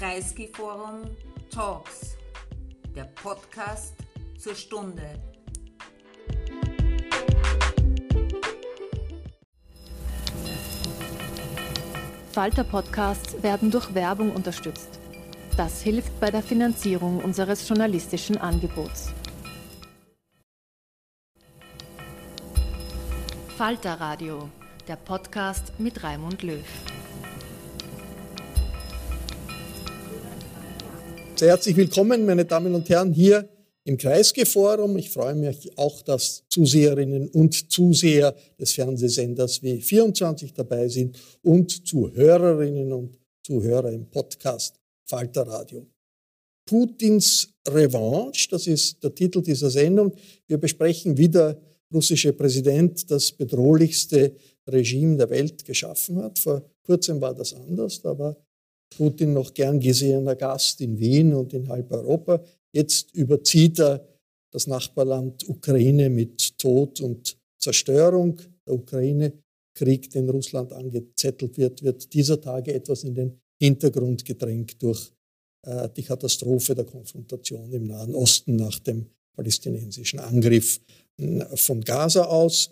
Kreisky Forum Talks, der Podcast zur Stunde. Falter Podcasts werden durch Werbung unterstützt. Das hilft bei der Finanzierung unseres journalistischen Angebots. Falter Radio, der Podcast mit Raimund Löw. Sehr herzlich willkommen, meine Damen und Herren, hier im Kreisky Forum. Ich freue mich auch, dass Zuseherinnen und Zuseher des Fernsehsenders W24 dabei sind und Zuhörerinnen und Zuhörer im Podcast Falter Radio. Putins Revanche, das ist der Titel dieser Sendung. Wir besprechen, wie der russische Präsident das bedrohlichste Regime der Welt geschaffen hat. Vor kurzem war das anders, da war Putin noch gern gesehener Gast in Wien und in halb Europa. Jetzt überzieht er das Nachbarland Ukraine mit Tod und Zerstörung. Der Ukraine-Krieg, den Russland angezettelt wird, wird dieser Tage etwas in den Hintergrund gedrängt durch die Katastrophe der Konfrontation im Nahen Osten nach dem palästinensischen Angriff von Gaza aus.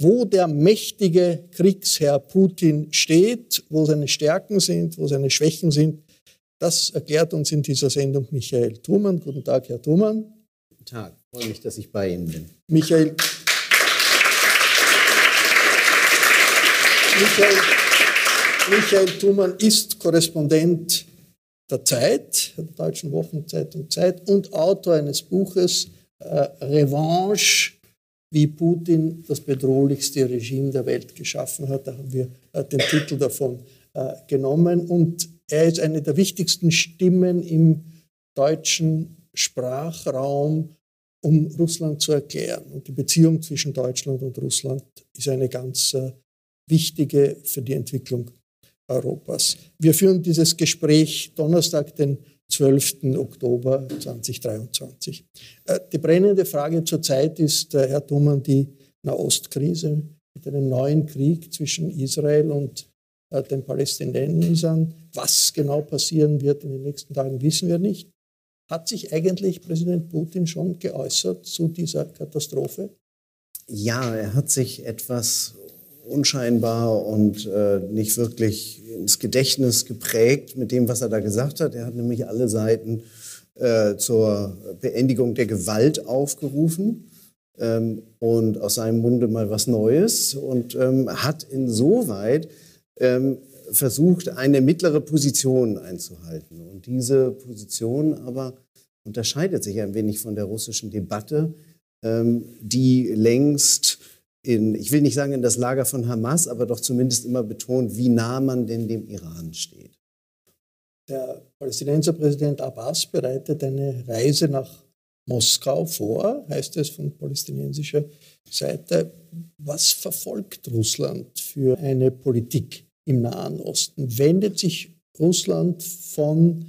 Wo der mächtige Kriegsherr Putin steht, wo seine Stärken sind, wo seine Schwächen sind, das erklärt uns in dieser Sendung Michael Thumann. Guten Tag, Herr Thumann. Guten Tag, ich freue mich, dass ich bei Ihnen bin. Michael Thumann ist Korrespondent der Zeit, der deutschen Wochenzeitung Zeit, und Autor eines Buches Revanche, wie Putin das bedrohlichste Regime der Welt geschaffen hat. Da haben wir den Titel davon genommen. Und er ist eine der wichtigsten Stimmen im deutschen Sprachraum, um Russland zu erklären. Und die Beziehung zwischen Deutschland und Russland ist eine ganz wichtige für die Entwicklung Europas. Wir führen dieses Gespräch Donnerstag, den 12. Oktober 2023. Die brennende Frage zurzeit ist, Herr Thumann, die Nahostkrise mit einem neuen Krieg zwischen Israel und den Palästinensern. Was genau passieren wird in den nächsten Tagen, wissen wir nicht. Hat sich eigentlich Präsident Putin schon geäußert zu dieser Katastrophe? Ja, er hat sich etwas unscheinbar und nicht wirklich ins Gedächtnis geprägt mit dem, was er da gesagt hat. Er hat nämlich alle Seiten zur Beendigung der Gewalt aufgerufen und aus seinem Munde mal was Neues und hat insoweit versucht, eine mittlere Position einzuhalten. Und diese Position aber unterscheidet sich ein wenig von der russischen Debatte, die längst ich will nicht sagen in das Lager von Hamas, aber doch zumindest immer betont, wie nah man denn dem Iran steht. Der Palästinenser Präsident Abbas bereitet eine Reise nach Moskau vor, heißt es von palästinensischer Seite. Was verfolgt Russland für eine Politik im Nahen Osten? Wendet sich Russland von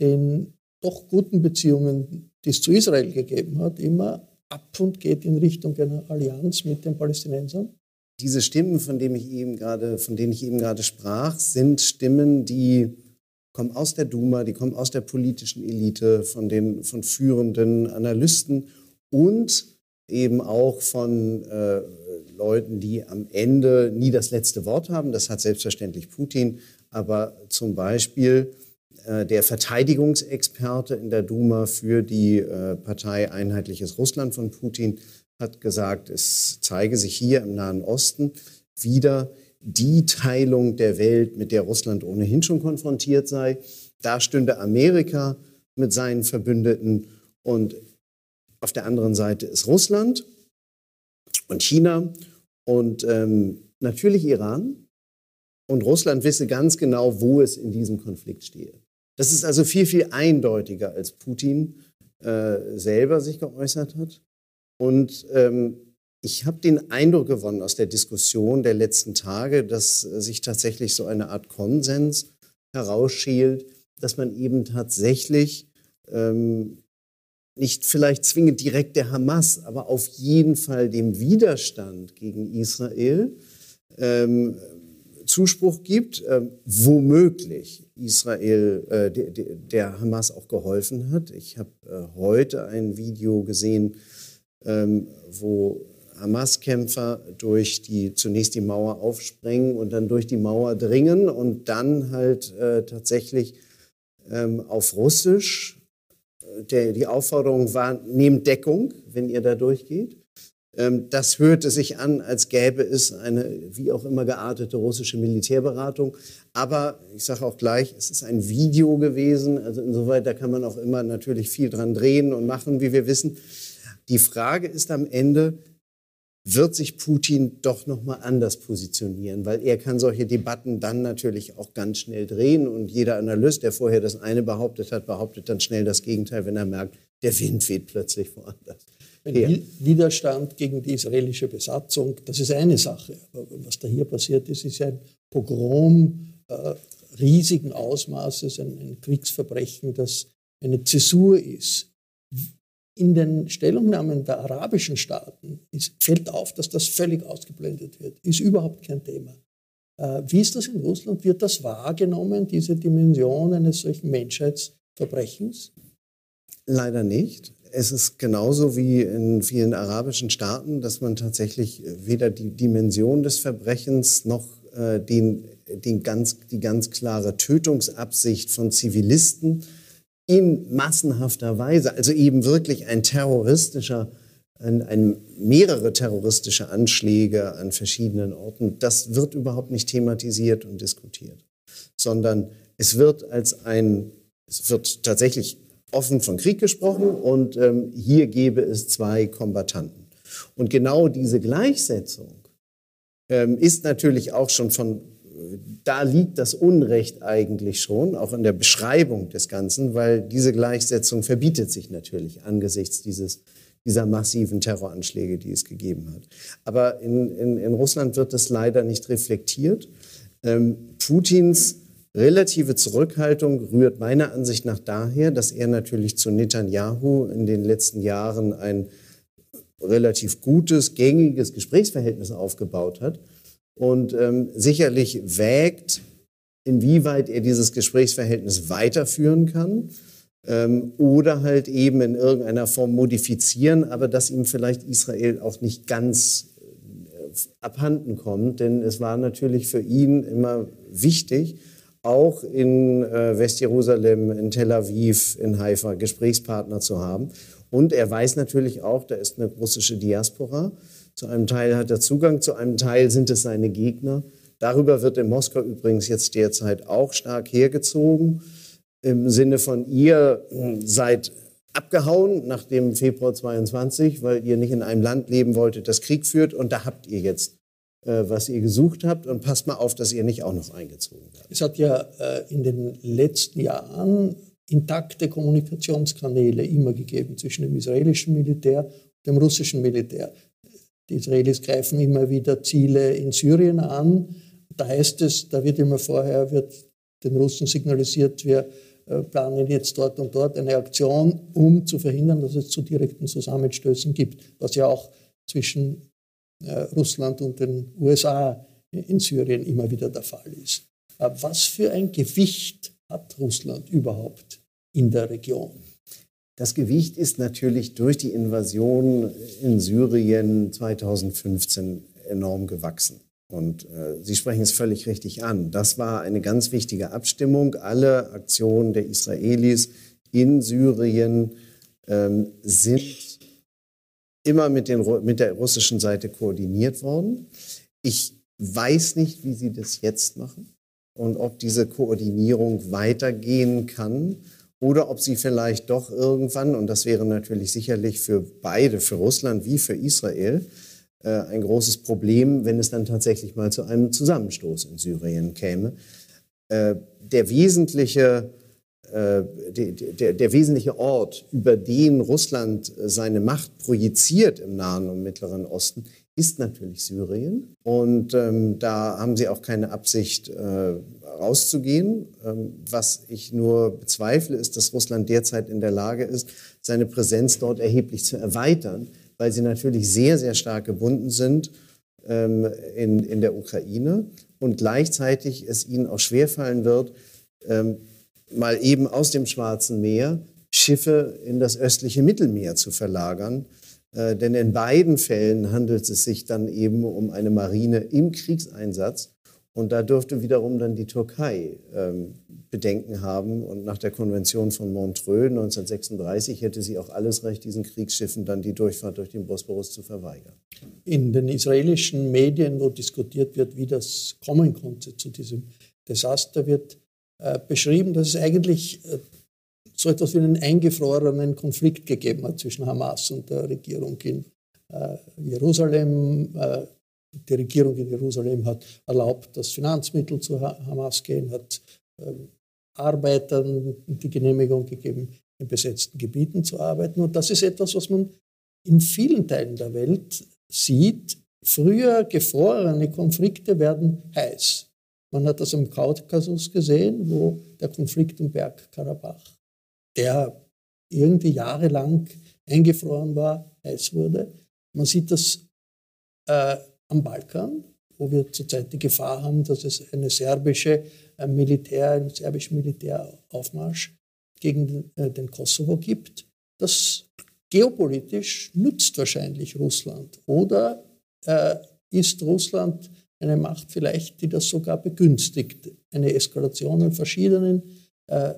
den doch guten Beziehungen, die es zu Israel gegeben hat, immer ab und geht in Richtung einer Allianz mit den Palästinensern? Diese Stimmen, von denen ich eben gerade sprach, sind Stimmen, die kommen aus der Duma, die kommen aus der politischen Elite, von führenden Analysten und eben auch von Leuten, die am Ende nie das letzte Wort haben. Das hat selbstverständlich Putin, aber zum Beispiel der Verteidigungsexperte in der Duma für die Partei Einheitliches Russland von Putin hat gesagt, es zeige sich hier im Nahen Osten wieder die Teilung der Welt, mit der Russland ohnehin schon konfrontiert sei. Da stünde Amerika mit seinen Verbündeten und auf der anderen Seite ist Russland und China und natürlich Iran. Und Russland wisse ganz genau, wo es in diesem Konflikt stehe. Das ist also viel, viel eindeutiger, als Putin selber sich geäußert hat. Und ich habe den Eindruck gewonnen aus der Diskussion der letzten Tage, dass sich tatsächlich so eine Art Konsens herausschält, dass man eben tatsächlich nicht vielleicht zwingend direkt der Hamas, aber auf jeden Fall dem Widerstand gegen Israel Zuspruch gibt, womöglich Israel, der Hamas auch geholfen hat. Ich habe heute ein Video gesehen, wo Hamas-Kämpfer zunächst die Mauer aufsprengen und dann durch die Mauer dringen und dann halt tatsächlich auf Russisch, die Aufforderung war, nehmt Deckung, wenn ihr da durchgeht. Das hörte sich an, als gäbe es eine wie auch immer geartete russische Militärberatung. Aber ich sage auch gleich, es ist ein Video gewesen. Also insoweit, da kann man auch immer natürlich viel dran drehen und machen, wie wir wissen. Die Frage ist am Ende, wird sich Putin doch nochmal anders positionieren? Weil er kann solche Debatten dann natürlich auch ganz schnell drehen. Und jeder Analyst, der vorher das eine behauptet hat, behauptet dann schnell das Gegenteil, wenn er merkt, der Wind weht plötzlich woanders. Widerstand gegen die israelische Besatzung, das ist eine Sache. Aber was da hier passiert ist, ist ein Pogrom riesigen Ausmaßes, ein Kriegsverbrechen, das eine Zäsur ist. In den Stellungnahmen der arabischen Staaten fällt auf, dass das völlig ausgeblendet wird. Ist überhaupt kein Thema. Wie ist das in Russland? Wird das wahrgenommen, diese Dimension eines solchen Menschheitsverbrechens? Leider nicht. Es ist genauso wie in vielen arabischen Staaten, dass man tatsächlich weder die Dimension des Verbrechens noch die ganz klare Tötungsabsicht von Zivilisten in massenhafter Weise, also eben wirklich mehrere terroristische Anschläge an verschiedenen Orten, das wird überhaupt nicht thematisiert und diskutiert, sondern es wird tatsächlich offen von Krieg gesprochen und hier gäbe es zwei Kombattanten. Und genau diese Gleichsetzung ist natürlich auch schon da liegt das Unrecht eigentlich schon, auch in der Beschreibung des Ganzen, weil diese Gleichsetzung verbietet sich natürlich angesichts dieser massiven Terroranschläge, die es gegeben hat. Aber in Russland wird das leider nicht reflektiert. Putins relative Zurückhaltung rührt meiner Ansicht nach daher, dass er natürlich zu Netanyahu in den letzten Jahren ein relativ gutes, gängiges Gesprächsverhältnis aufgebaut hat und sicherlich wägt, inwieweit er dieses Gesprächsverhältnis weiterführen kann oder halt eben in irgendeiner Form modifizieren, aber dass ihm vielleicht Israel auch nicht ganz abhanden kommt, denn es war natürlich für ihn immer wichtig, auch in Westjerusalem, in Tel Aviv, in Haifa Gesprächspartner zu haben. Und er weiß natürlich auch, da ist eine russische Diaspora. Zu einem Teil hat er Zugang, zu einem Teil sind es seine Gegner. Darüber wird in Moskau übrigens jetzt derzeit auch stark hergezogen. Im Sinne von, ihr seid abgehauen nach dem Februar 22, weil ihr nicht in einem Land leben wolltet, das Krieg führt. Und da habt ihr jetzt, was ihr gesucht habt, und passt mal auf, dass ihr nicht auch noch eingezogen werdet. Es hat ja in den letzten Jahren intakte Kommunikationskanäle immer gegeben zwischen dem israelischen Militär und dem russischen Militär. Die Israelis greifen immer wieder Ziele in Syrien an. Da heißt es, da wird immer vorher den Russen signalisiert, wir planen jetzt dort und dort eine Aktion, um zu verhindern, dass es zu direkten Zusammenstößen gibt, was ja auch zwischen Russland und den USA in Syrien immer wieder der Fall ist. Was für ein Gewicht hat Russland überhaupt in der Region? Das Gewicht ist natürlich durch die Invasion in Syrien 2015 enorm gewachsen. Und Sie sprechen es völlig richtig an. Das war eine ganz wichtige Abstimmung. Alle Aktionen der Israelis in Syrien sind immer mit der russischen Seite koordiniert worden. Ich weiß nicht, wie sie das jetzt machen und ob diese Koordinierung weitergehen kann oder ob sie vielleicht doch irgendwann, und das wäre natürlich sicherlich für beide, für Russland wie für Israel, ein großes Problem, wenn es dann tatsächlich mal zu einem Zusammenstoß in Syrien käme. Der wesentliche Ort, über den Russland seine Macht projiziert im Nahen und Mittleren Osten, ist natürlich Syrien. Und da haben sie auch keine Absicht, rauszugehen. Was ich nur bezweifle, ist, dass Russland derzeit in der Lage ist, seine Präsenz dort erheblich zu erweitern, weil sie natürlich sehr, sehr stark gebunden sind in der Ukraine und gleichzeitig es ihnen auch schwerfallen wird, mal eben aus dem Schwarzen Meer Schiffe in das östliche Mittelmeer zu verlagern. Denn in beiden Fällen handelt es sich dann eben um eine Marine im Kriegseinsatz. Und da dürfte wiederum dann die Türkei Bedenken haben. Und nach der Konvention von Montreux 1936 hätte sie auch alles Recht, diesen Kriegsschiffen dann die Durchfahrt durch den Bosporus zu verweigern. In den israelischen Medien, wo diskutiert wird, wie das kommen konnte zu diesem Desaster, wird beschrieben, dass es eigentlich so etwas wie einen eingefrorenen Konflikt gegeben hat zwischen Hamas und der Regierung in Jerusalem. Die Regierung in Jerusalem hat erlaubt, dass Finanzmittel zu Hamas gehen, hat Arbeitern die Genehmigung gegeben, in besetzten Gebieten zu arbeiten. Und das ist etwas, was man in vielen Teilen der Welt sieht. Früher gefrorene Konflikte werden heiß. Man hat das im Kaukasus gesehen, wo der Konflikt um Bergkarabach, der irgendwie jahrelang eingefroren war, heiß wurde. Man sieht das am Balkan, wo wir zurzeit die Gefahr haben, dass es einen serbischen Militäraufmarsch gegen den Kosovo gibt. Das geopolitisch nützt wahrscheinlich Russland. Oder ist Russland eine Macht vielleicht, die das sogar begünstigt? Eine Eskalation in verschiedenen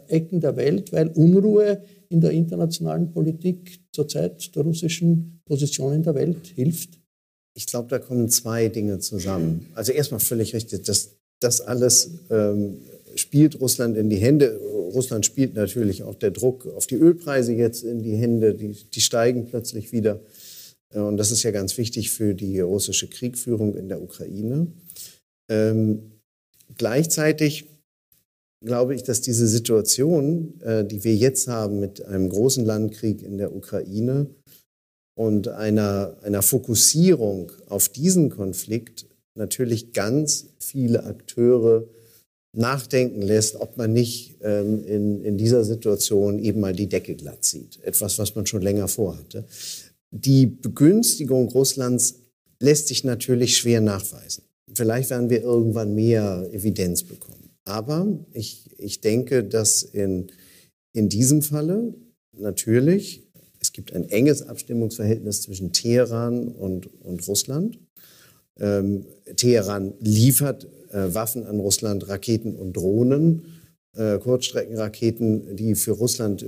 Ecken der Welt, weil Unruhe in der internationalen Politik zurzeit der russischen Position in der Welt hilft? Ich glaube, da kommen zwei Dinge zusammen. Also erstmal völlig richtig, dass das alles spielt Russland in die Hände. Russland spielt natürlich auch der Druck auf die Ölpreise jetzt in die Hände. Die steigen plötzlich wieder. Und das ist ja ganz wichtig für die russische Kriegführung in der Ukraine. Gleichzeitig glaube ich, dass diese Situation, die wir jetzt haben mit einem großen Landkrieg in der Ukraine, und einer Fokussierung auf diesen Konflikt natürlich ganz viele Akteure nachdenken lässt, ob man nicht in dieser Situation eben mal die Decke glatt zieht. Etwas, was man schon länger vorhatte. Die Begünstigung Russlands lässt sich natürlich schwer nachweisen. Vielleicht werden wir irgendwann mehr Evidenz bekommen. Aber ich denke, dass in diesem Falle natürlich es gibt ein enges Abstimmungsverhältnis zwischen Teheran und Russland. Teheran liefert Waffen an Russland, Raketen und Drohnen, Kurzstreckenraketen, die für Russland,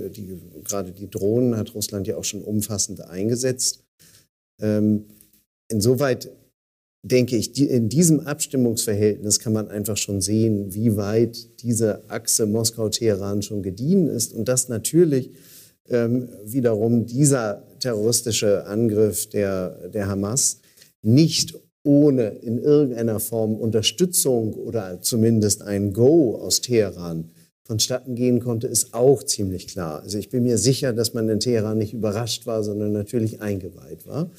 gerade die Drohnen hat Russland ja auch schon umfassend eingesetzt. Insoweit denke ich, in diesem Abstimmungsverhältnis kann man einfach schon sehen, wie weit diese Achse Moskau-Teheran schon gediehen ist und das natürlich wiederum dieser terroristische Angriff der Hamas nicht ohne in irgendeiner Form Unterstützung oder zumindest ein Go aus Teheran vonstatten gehen konnte, ist auch ziemlich klar. Also ich bin mir sicher, dass man in Teheran nicht überrascht war, sondern natürlich eingeweiht war.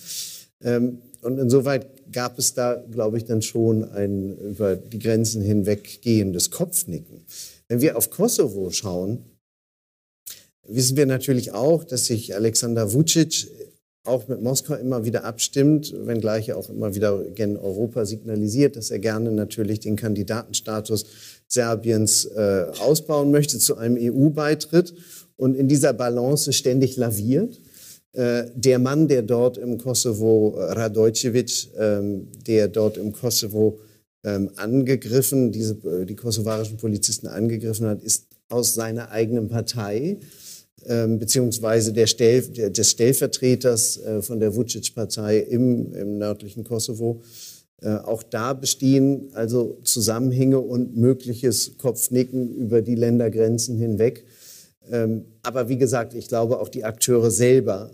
Und insoweit gab es da, glaube ich, dann schon ein über die Grenzen hinweg gehendes Kopfnicken. Wenn wir auf Kosovo schauen, wissen wir natürlich auch, dass sich Alexander Vucic auch mit Moskau immer wieder abstimmt, wenngleich er auch immer wieder gen Europa signalisiert, dass er gerne natürlich den Kandidatenstatus Serbiens ausbauen möchte zu einem EU-Beitritt und in dieser Balance ständig laviert. Der Mann, der dort im Kosovo, Radojevic, der dort im Kosovo die kosovarischen Polizisten angegriffen hat, ist aus seiner eigenen Partei, beziehungsweise des Stellvertreters von der Vucic-Partei im nördlichen Kosovo. Auch da bestehen also Zusammenhänge und mögliches Kopfnicken über die Ländergrenzen hinweg. Aber wie gesagt, ich glaube, auch die Akteure selber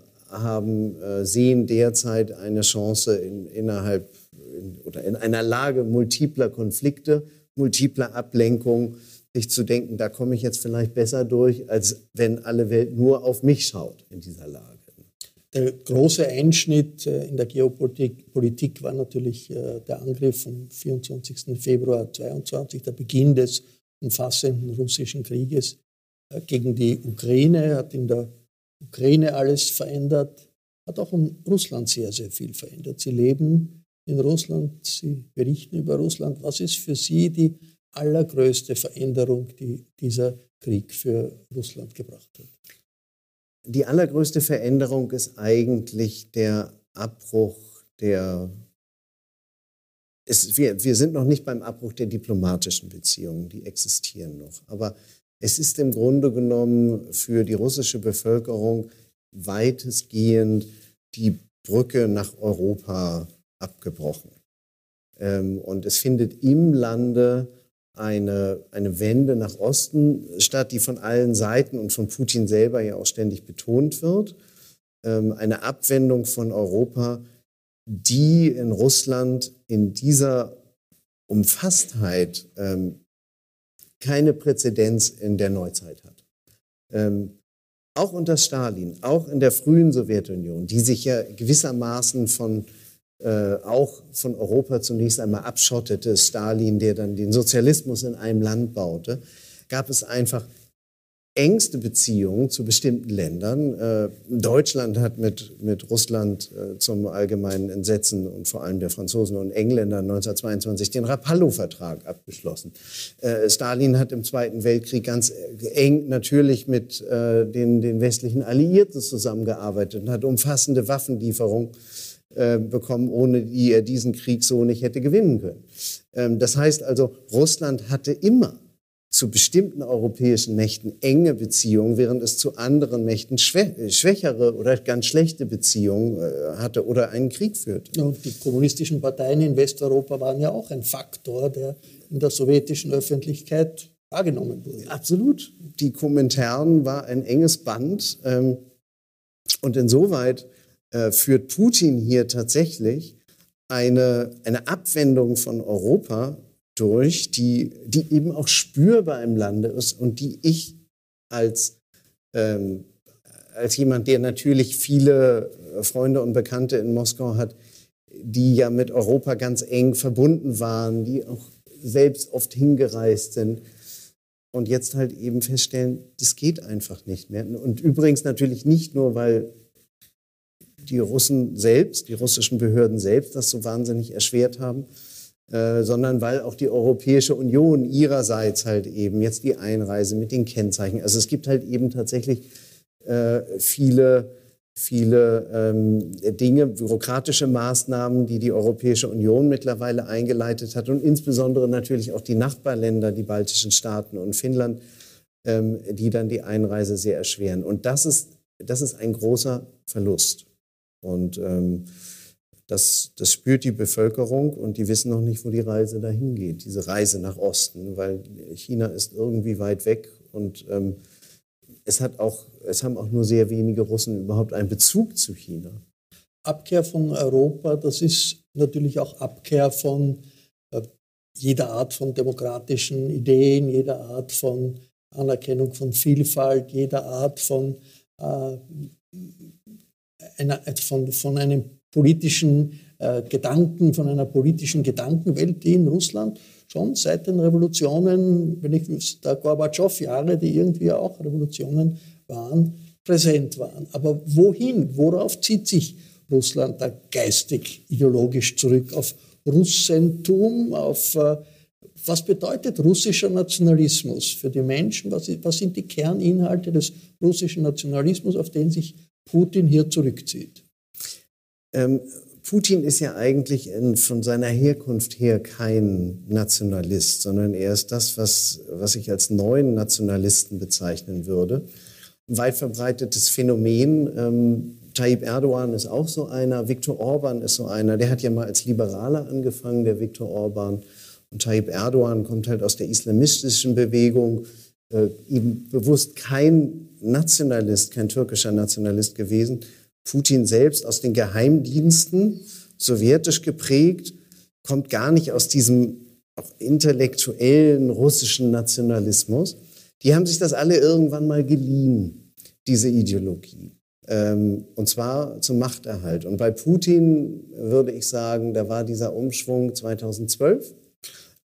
sehen derzeit eine Chance in einer Lage multipler Konflikte, multipler Ablenkung, sich zu denken, da komme ich jetzt vielleicht besser durch, als wenn alle Welt nur auf mich schaut in dieser Lage. Der große Einschnitt in der Geopolitik war natürlich der Angriff vom 24. Februar 22, der Beginn des umfassenden russischen Krieges gegen die Ukraine, hat in der Ukraine alles verändert, hat auch in Russland sehr, sehr viel verändert. Sie leben in Russland. Sie berichten über Russland. Was ist für Sie die allergrößte Veränderung, die dieser Krieg für Russland gebracht hat? Die allergrößte Veränderung ist eigentlich der Abbruch der... Wir sind noch nicht beim Abbruch der diplomatischen Beziehungen, die existieren noch. Aber es ist im Grunde genommen für die russische Bevölkerung weitestgehend die Brücke nach Europa abgebrochen. Und es findet im Lande eine Wende nach Osten statt, die von allen Seiten und von Putin selber ja auch ständig betont wird. Eine Abwendung von Europa, die in Russland in dieser Umfasstheit keine Präzedenz in der Neuzeit hat. Auch unter Stalin, auch in der frühen Sowjetunion, die sich ja gewissermaßen auch von Europa zunächst einmal abschottete, Stalin, der dann den Sozialismus in einem Land baute, gab es einfach engste Beziehungen zu bestimmten Ländern. Deutschland hat mit Russland zum allgemeinen Entsetzen und vor allem der Franzosen und Engländer 1922 den Rapallo-Vertrag abgeschlossen. Stalin hat im Zweiten Weltkrieg ganz eng natürlich mit den westlichen Alliierten zusammengearbeitet und hat umfassende Waffenlieferungen bekommen, ohne die er diesen Krieg so nicht hätte gewinnen können. Das heißt also, Russland hatte immer zu bestimmten europäischen Mächten enge Beziehungen, während es zu anderen Mächten schwächere oder ganz schlechte Beziehungen hatte oder einen Krieg führte. Und die kommunistischen Parteien in Westeuropa waren ja auch ein Faktor, der in der sowjetischen Öffentlichkeit wahrgenommen wurde. Absolut. Die Komintern war ein enges Band. Und insoweit führt Putin hier tatsächlich eine Abwendung von Europa durch, die eben auch spürbar im Lande ist und die ich als jemand, der natürlich viele Freunde und Bekannte in Moskau hat, die ja mit Europa ganz eng verbunden waren, die auch selbst oft hingereist sind und jetzt halt eben feststellen, das geht einfach nicht mehr. Und übrigens natürlich nicht nur, weil die Russen selbst, die russischen Behörden selbst das so wahnsinnig erschwert haben, sondern weil auch die Europäische Union ihrerseits halt eben jetzt die Einreise mit den Kennzeichen, also es gibt halt eben tatsächlich viele Dinge, bürokratische Maßnahmen, die die Europäische Union mittlerweile eingeleitet hat und insbesondere natürlich auch die Nachbarländer, die baltischen Staaten und Finnland, die dann die Einreise sehr erschweren. Und das ist ein großer Verlust. Und das spürt die Bevölkerung und die wissen noch nicht, wo die Reise dahin geht, diese Reise nach Osten, weil China ist irgendwie weit weg und es haben auch nur sehr wenige Russen überhaupt einen Bezug zu China. Abkehr von Europa, das ist natürlich auch Abkehr von jeder Art von demokratischen Ideen, jeder Art von Anerkennung von Vielfalt, jeder Art von einem politischen Gedanken, von einer politischen Gedankenwelt, die in Russland schon seit den Revolutionen, wenn ich der Gorbatschow-Jahre, die irgendwie auch Revolutionen waren, präsent waren. Aber wohin, worauf zieht sich Russland da geistig, ideologisch zurück? Auf Russentum, auf was bedeutet russischer Nationalismus für die Menschen? Was sind die Kerninhalte des russischen Nationalismus, auf den sich Putin hier zurückzieht? Putin ist ja eigentlich von seiner Herkunft her kein Nationalist, sondern er ist das, was ich als neuen Nationalisten bezeichnen würde. Ein weit verbreitetes Phänomen. Tayyip Erdogan ist auch so einer, Viktor Orban ist so einer. Der hat ja mal als Liberaler angefangen, der Viktor Orban. Und Tayyip Erdogan kommt halt aus der islamistischen Bewegung, eben bewusst kein Nationalist, kein türkischer Nationalist gewesen. Putin selbst aus den Geheimdiensten, sowjetisch geprägt, kommt gar nicht aus diesem auch intellektuellen russischen Nationalismus. Die haben sich das alle irgendwann mal geliehen, diese Ideologie. Und zwar zum Machterhalt. Und bei Putin würde ich sagen, da war dieser Umschwung 2012,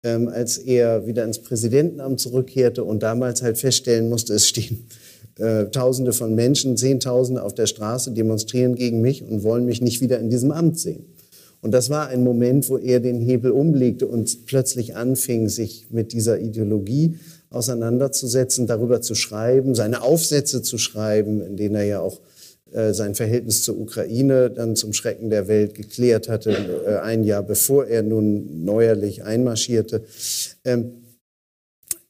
als er wieder ins Präsidentenamt zurückkehrte und damals halt feststellen musste, es stehen Tausende von Menschen, Zehntausende auf der Straße demonstrieren gegen mich und wollen mich nicht wieder in diesem Amt sehen. Und das war ein Moment, wo er den Hebel umlegte und plötzlich anfing, sich mit dieser Ideologie auseinanderzusetzen, darüber zu schreiben, seine Aufsätze zu schreiben, in denen er ja auch sein Verhältnis zur Ukraine dann zum Schrecken der Welt geklärt hatte, ein Jahr bevor er nun neuerlich einmarschierte.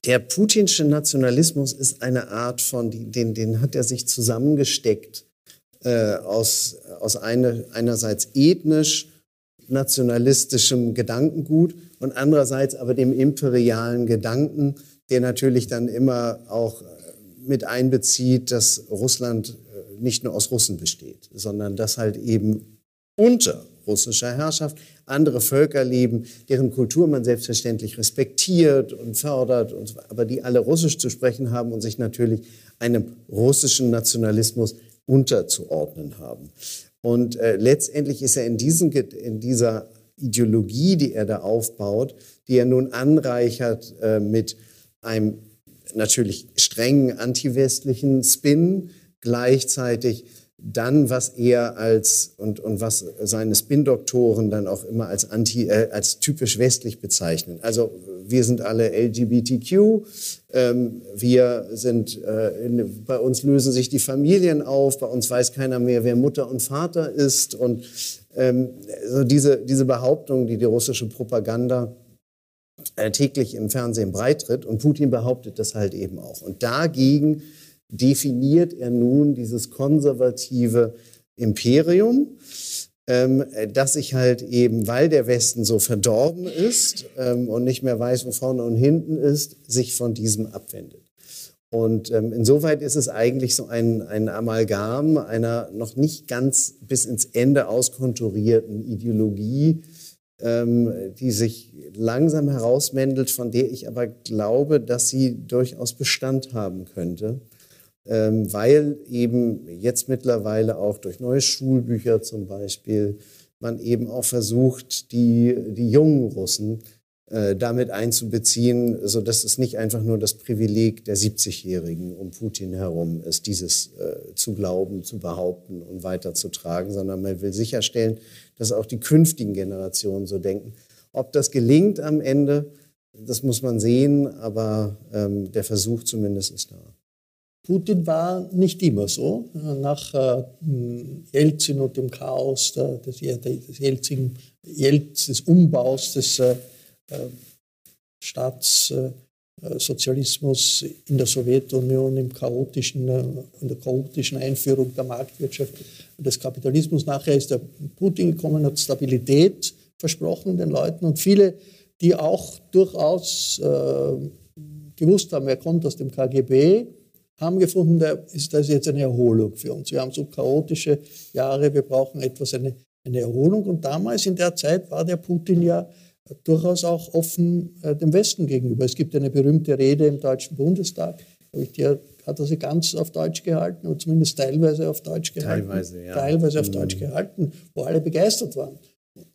Der putinsche Nationalismus ist eine Art von, den hat er sich zusammengesteckt aus einerseits ethnisch-nationalistischem Gedankengut und andererseits aber dem imperialen Gedanken, der natürlich dann immer auch mit einbezieht, dass Russland nicht nur aus Russen besteht, sondern dass halt eben unter russischer Herrschaft andere Völker leben, deren Kultur man selbstverständlich respektiert und fördert, und, aber die alle Russisch zu sprechen haben und sich natürlich einem russischen Nationalismus unterzuordnen haben. Und letztendlich ist er in dieser Ideologie, die er da aufbaut, die er nun anreichert mit einem natürlich strengen antiwestlichen Spin, gleichzeitig dann, was er als und was seine Spin-Doktoren dann auch immer als als typisch westlich bezeichnen. Also wir sind alle LGBTQ, wir sind bei uns lösen sich die Familien auf, bei uns weiß keiner mehr, wer Mutter und Vater ist, und so diese Behauptung, die russische Propaganda täglich im Fernsehen breittritt, und Putin behauptet das halt eben auch. Und dagegen definiert er nun dieses konservative Imperium, das sich halt eben, weil der Westen so verdorben ist und nicht mehr weiß, wo vorne und hinten ist, sich von diesem abwendet. Und insoweit ist es eigentlich so ein Amalgam einer noch nicht ganz bis ins Ende auskonturierten Ideologie, die sich langsam herausmendelt, von der ich aber glaube, dass sie durchaus Bestand haben könnte, weil eben jetzt mittlerweile auch durch neue Schulbücher zum Beispiel man eben auch versucht, die jungen Russen damit einzubeziehen, sodass es nicht einfach nur das Privileg der 70-Jährigen um Putin herum ist, dieses zu glauben, zu behaupten und weiterzutragen, sondern man will sicherstellen, dass auch die künftigen Generationen so denken. Ob das gelingt am Ende, das muss man sehen, aber der Versuch zumindest ist da. Putin war nicht immer so. Nach Jelzin und dem Chaos des Umbaus des Staatssozialismus in der Sowjetunion, in der chaotischen Einführung der Marktwirtschaft und des Kapitalismus. Nachher ist der Putin gekommen, hat Stabilität versprochen den Leuten, und viele, die auch durchaus gewusst haben, er kommt aus dem KGB, haben gefunden, das ist jetzt eine Erholung für uns. Wir haben so chaotische Jahre, wir brauchen etwas, eine Erholung. Und damals in der Zeit war der Putin ja durchaus auch offen dem Westen gegenüber. Es gibt eine berühmte Rede im Deutschen Bundestag, die hat er sie ganz auf Deutsch gehalten, oder zumindest teilweise auf Deutsch gehalten. Teilweise, ja. Teilweise auf Deutsch gehalten, wo alle begeistert waren.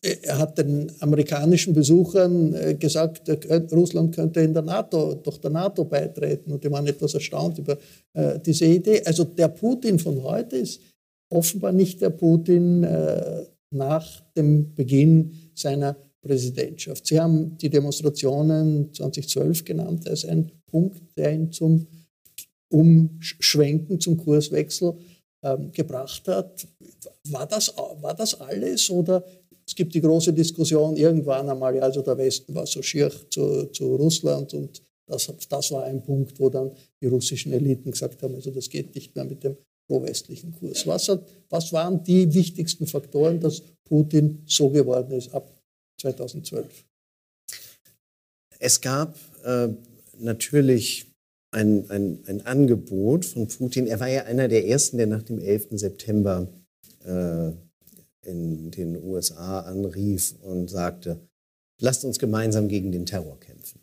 Er hat den amerikanischen Besuchern gesagt, Russland könnte der NATO beitreten. Und die waren etwas erstaunt über diese Idee. Also der Putin von heute ist offenbar nicht der Putin nach dem Beginn seiner Präsidentschaft. Sie haben die Demonstrationen 2012 genannt als einen Punkt, der ihn zum Umschwenken, zum Kurswechsel gebracht hat. War das alles, oder es gibt die große Diskussion irgendwann einmal, also der Westen war so schier zu Russland, und das war ein Punkt, wo dann die russischen Eliten gesagt haben, also das geht nicht mehr mit dem pro-westlichen Kurs. Was waren die wichtigsten Faktoren, dass Putin so geworden ist ab 2012? Es gab natürlich ein Angebot von Putin. Er war ja einer der Ersten, der nach dem 11. September in den USA anrief und sagte, lasst uns gemeinsam gegen den Terror kämpfen.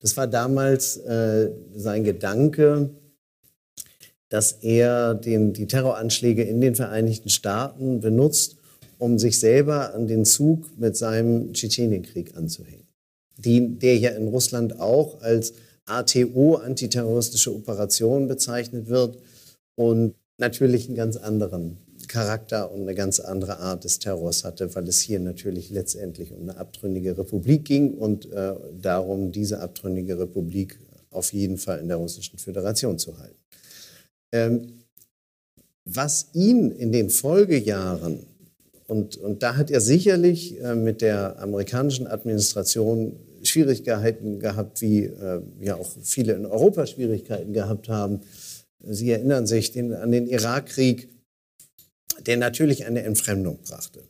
Das war damals sein Gedanke, dass er die Terroranschläge in den Vereinigten Staaten benutzt, um sich selber an den Zug mit seinem Tschetschenienkrieg anzuhängen, der ja in Russland auch als ATO, antiterroristische Operation, bezeichnet wird und natürlich einen ganz anderen Konfliktcharakter und eine ganz andere Art des Terrors hatte, weil es hier natürlich letztendlich um eine abtrünnige Republik ging und darum, diese abtrünnige Republik auf jeden Fall in der Russischen Föderation zu halten. Was ihn in den Folgejahren, und da hat er sicherlich mit der amerikanischen Administration Schwierigkeiten gehabt, wie ja auch viele in Europa Schwierigkeiten gehabt haben. Sie erinnern sich an den Irakkrieg, der natürlich eine Entfremdung brachte.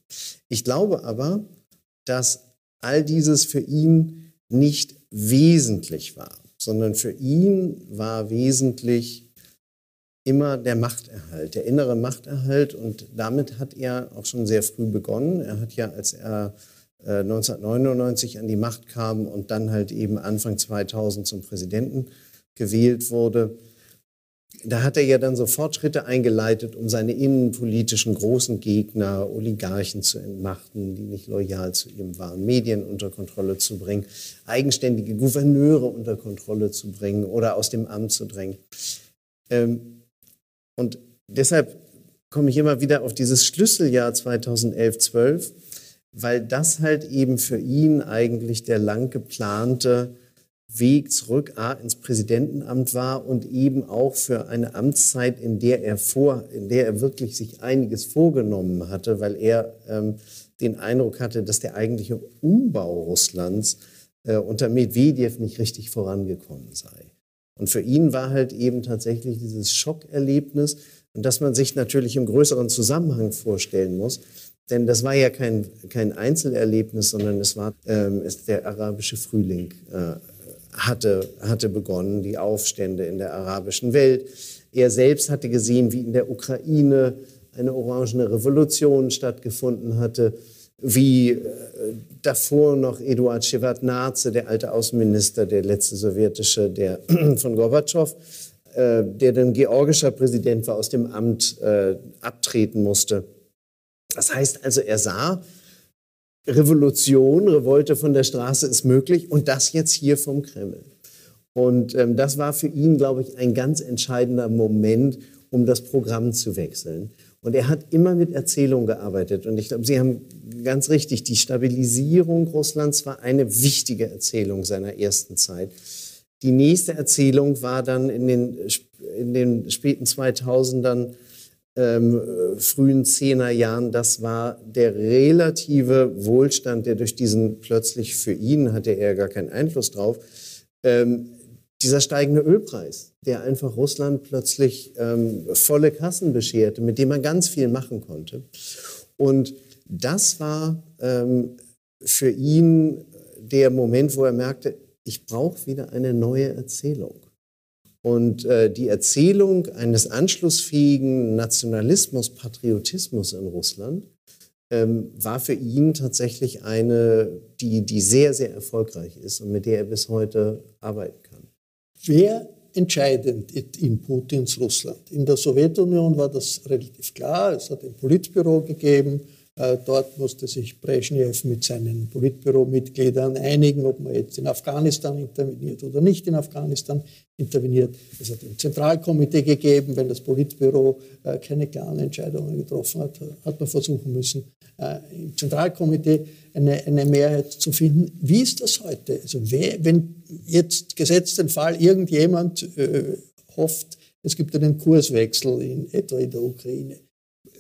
Ich glaube aber, dass all dieses für ihn nicht wesentlich war, sondern für ihn war wesentlich immer der Machterhalt, der innere Machterhalt. Und damit hat er auch schon sehr früh begonnen. Er hat ja, als er 1999 an die Macht kam und dann halt eben Anfang 2000 zum Präsidenten gewählt wurde, da hat er ja dann so Fortschritte eingeleitet, um seine innenpolitischen großen Gegner, Oligarchen zu entmachten, die nicht loyal zu ihm waren, Medien unter Kontrolle zu bringen, eigenständige Gouverneure unter Kontrolle zu bringen oder aus dem Amt zu drängen. Und deshalb komme ich immer wieder auf dieses Schlüsseljahr 2011-12, weil das halt eben für ihn eigentlich der lang geplante Weg zurück ins Präsidentenamt war und eben auch für eine Amtszeit, in der er wirklich sich einiges vorgenommen hatte, weil er den Eindruck hatte, dass der eigentliche Umbau Russlands unter Medwedew nicht richtig vorangekommen sei. Und für ihn war halt eben tatsächlich dieses Schockerlebnis, und dass man sich natürlich im größeren Zusammenhang vorstellen muss, denn das war ja kein Einzelerlebnis, sondern es war der arabische Frühling hatte begonnen, die Aufstände in der arabischen Welt. Er selbst hatte gesehen, wie in der Ukraine eine orangene Revolution stattgefunden hatte, wie davor noch Eduard Shevardnadze, der alte Außenminister, der letzte sowjetische, der von Gorbatschow, der dann georgischer Präsident war, aus dem Amt abtreten musste. Das heißt also, er sah, Revolution, Revolte von der Straße ist möglich, und das jetzt hier vom Kreml. Und das war für ihn, glaube ich, ein ganz entscheidender Moment, um das Programm zu wechseln. Und er hat immer mit Erzählung gearbeitet. Und ich glaube, Sie haben ganz richtig, die Stabilisierung Russlands war eine wichtige Erzählung seiner ersten Zeit. Die nächste Erzählung war dann in den späten 2000ern, frühen 10er Jahren, das war der relative Wohlstand, der durch diesen, plötzlich für ihn hatte er gar keinen Einfluss drauf, dieser steigende Ölpreis, der einfach Russland plötzlich volle Kassen bescherte, mit dem man ganz viel machen konnte. Und das war für ihn der Moment, wo er merkte, ich brauche wieder eine neue Erzählung. Und die Erzählung eines anschlussfähigen Nationalismus, Patriotismus in Russland war für ihn tatsächlich eine, die sehr, sehr erfolgreich ist und mit der er bis heute arbeiten kann. Wer entscheidend ist in Putins Russland? In der Sowjetunion war das relativ klar. Es hat ein Politbüro gegeben. Dort musste sich Brezhnev mit seinen Politbüromitgliedern einigen, ob man jetzt in Afghanistan interveniert oder nicht in Afghanistan interveniert. Es hat ein Zentralkomitee gegeben. Wenn das Politbüro keine klaren Entscheidungen getroffen hat, hat man versuchen müssen, im Zentralkomitee eine Mehrheit zu finden. Wie ist das heute? Also wenn jetzt gesetzt den Fall, irgendjemand hofft, es gibt einen Kurswechsel in etwa in der Ukraine,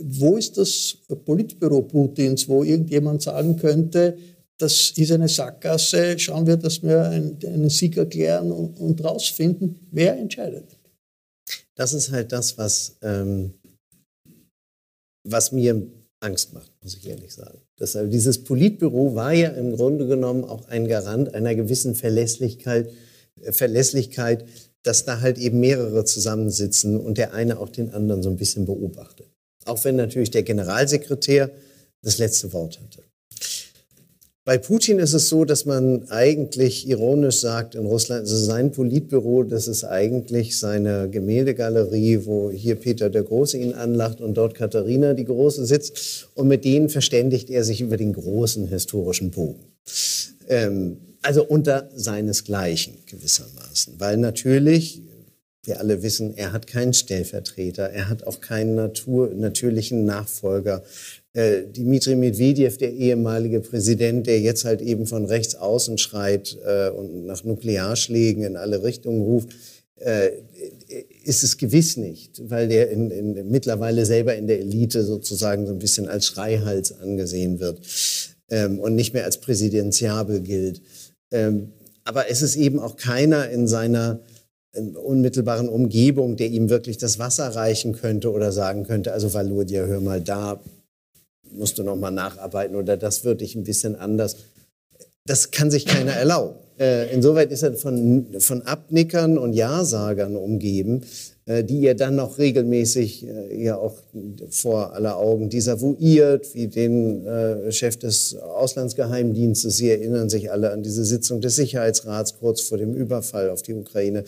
wo ist das Politbüro Putins, wo irgendjemand sagen könnte, das ist eine Sackgasse, schauen wir, dass wir einen Sieg erklären und rausfinden, wer entscheidet? Das ist halt das, was mir Angst macht, muss ich ehrlich sagen. Deshalb, dieses Politbüro war ja im Grunde genommen auch ein Garant einer gewissen Verlässlichkeit, dass da halt eben mehrere zusammensitzen und der eine auch den anderen so ein bisschen beobachtet. Auch wenn natürlich der Generalsekretär das letzte Wort hatte. Bei Putin ist es so, dass man eigentlich ironisch sagt, in Russland, also sein Politbüro, das ist eigentlich seine Gemäldegalerie, wo hier Peter der Große ihn anlacht und dort Katharina die Große sitzt. Und mit denen verständigt er sich über den großen historischen Bogen. Also unter seinesgleichen gewissermaßen. Weil natürlich Wir alle wissen, er hat keinen Stellvertreter, er hat auch keinen natürlichen Nachfolger. Dmitri Medvedev, der ehemalige Präsident, der jetzt halt eben von rechts außen schreit und nach Nuklearschlägen in alle Richtungen ruft, ist es gewiss nicht, weil der mittlerweile selber in der Elite sozusagen so ein bisschen als Schreihals angesehen wird und nicht mehr als präsidentiabel gilt. Aber es ist eben auch keiner in seiner unmittelbaren Umgebung, der ihm wirklich das Wasser reichen könnte oder sagen könnte, also Volodya, hör mal, da musst du noch mal nacharbeiten oder das würde ich ein bisschen anders. Das kann sich keiner erlauben. Insoweit ist er von Abnickern und Ja-Sagern umgeben, die er dann noch regelmäßig ja auch vor aller Augen desavouiert, wie den Chef des Auslandsgeheimdienstes. Sie erinnern sich alle an diese Sitzung des Sicherheitsrats kurz vor dem Überfall auf die Ukraine.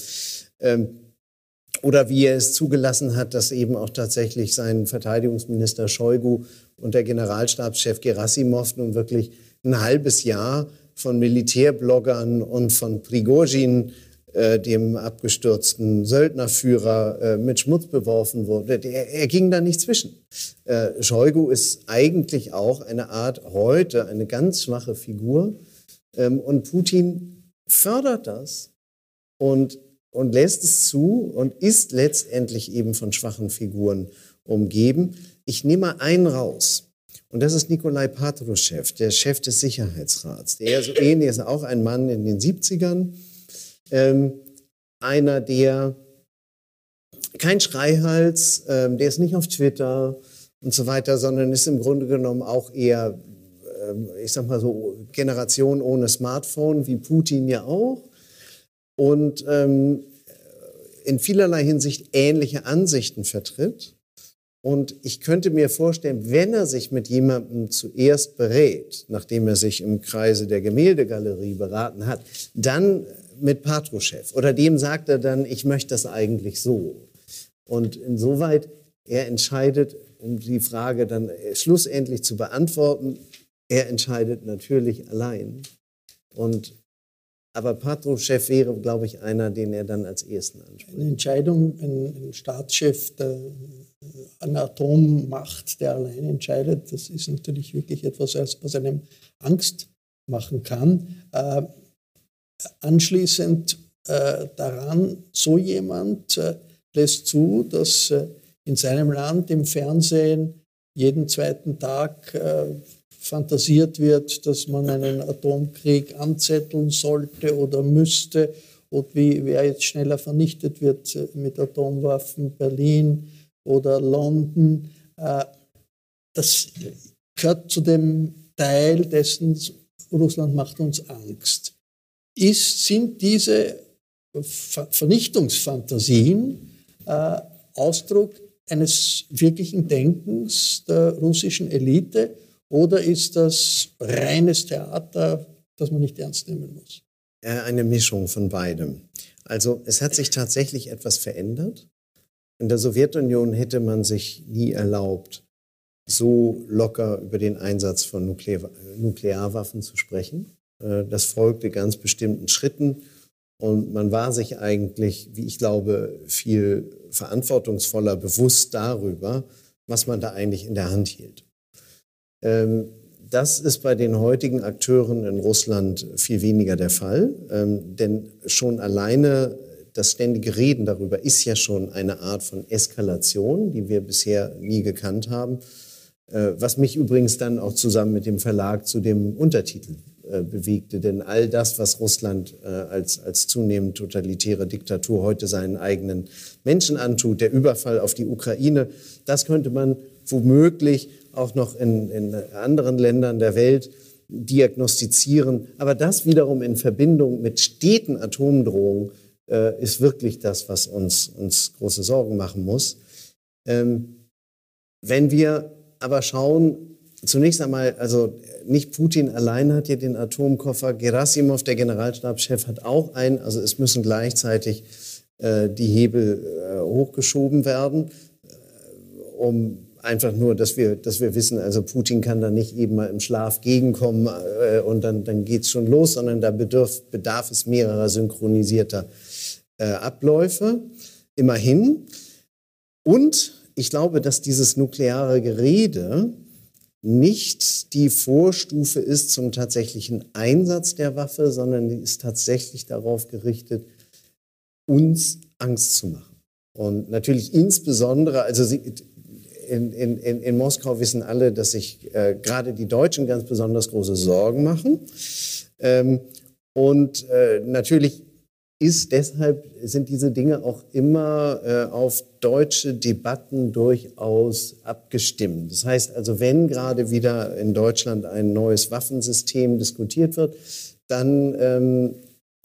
Oder wie er es zugelassen hat, dass eben auch tatsächlich sein Verteidigungsminister Shoigu und der Generalstabschef Gerasimov nun wirklich ein halbes Jahr von Militärbloggern und von Prigozhin, dem abgestürzten Söldnerführer, mit Schmutz beworfen wurde. Er ging da nicht zwischen. Shoigu ist eigentlich auch eine Art, heute eine ganz schwache Figur. Und Putin fördert das und lässt es zu und ist letztendlich eben von schwachen Figuren umgeben. Ich nehme mal einen raus. Und das ist Nikolai Patruschew, der Chef des Sicherheitsrats. Der so ähnlich ist, auch ein Mann in den 70ern. Einer, der kein Schreihals, der ist nicht auf Twitter und so weiter, sondern ist im Grunde genommen auch eher, ich sag mal so, Generation ohne Smartphone, wie Putin ja auch. Und in vielerlei Hinsicht ähnliche Ansichten vertritt. Und ich könnte mir vorstellen, wenn er sich mit jemandem zuerst berät, nachdem er sich im Kreise der Gemäldegalerie beraten hat, dann mit Patruschew. Oder dem sagt er dann, ich möchte das eigentlich so. Und insoweit, er entscheidet, um die Frage dann schlussendlich zu beantworten, er entscheidet natürlich allein. Aber Patruschew wäre, glaube ich, einer, den er dann als ersten anspricht. Eine Entscheidung, ein Staatschef, eine Atommacht, der allein entscheidet, das ist natürlich wirklich etwas, was einem Angst machen kann. Anschließend daran, so jemand lässt zu, dass in seinem Land im Fernsehen jeden zweiten Tag fantasiert wird, dass man einen Atomkrieg anzetteln sollte oder müsste und wer jetzt schneller vernichtet wird mit Atomwaffen, Berlin oder London. Das gehört zu dem Teil dessen, Russland macht uns Angst. Sind diese Vernichtungsfantasien Ausdruck eines wirklichen Denkens der russischen Elite oder ist das reines Theater, das man nicht ernst nehmen muss? Eine Mischung von beidem. Also es hat sich tatsächlich etwas verändert. In der Sowjetunion hätte man sich nie erlaubt, so locker über den Einsatz von Nuklearwaffen zu sprechen. Das folgte ganz bestimmten Schritten und man war sich eigentlich, wie ich glaube, viel verantwortungsvoller bewusst darüber, was man da eigentlich in der Hand hielt. Das ist bei den heutigen Akteuren in Russland viel weniger der Fall, denn schon alleine das ständige Reden darüber ist ja schon eine Art von Eskalation, die wir bisher nie gekannt haben, was mich übrigens dann auch zusammen mit dem Verlag zu dem Untertitel bewegte, denn all das, was Russland als zunehmend totalitäre Diktatur heute seinen eigenen Menschen antut, der Überfall auf die Ukraine, das könnte man womöglich auch noch in anderen Ländern der Welt diagnostizieren. Aber das wiederum in Verbindung mit steten Atomdrohungen ist wirklich das, was uns große Sorgen machen muss. Wenn wir aber schauen, zunächst einmal, also nicht Putin allein hat hier den Atomkoffer, Gerasimov, der Generalstabschef, hat auch einen, also es müssen gleichzeitig die Hebel hochgeschoben werden, um einfach nur, dass wir wissen, also Putin kann da nicht eben mal im Schlaf gegenkommen und dann geht es schon los, sondern da bedarf es mehrerer synchronisierter Abläufe. immerhin. Und ich glaube, dass dieses nukleare Gerede nicht die Vorstufe ist zum tatsächlichen Einsatz der Waffe, sondern die ist tatsächlich darauf gerichtet, uns Angst zu machen. Und natürlich insbesondere, also in Moskau wissen alle, dass sich gerade die Deutschen ganz besonders große Sorgen machen. Natürlich sind diese Dinge auch immer auf deutsche Debatten durchaus abgestimmt. Das heißt also, wenn gerade wieder in Deutschland ein neues Waffensystem diskutiert wird, dann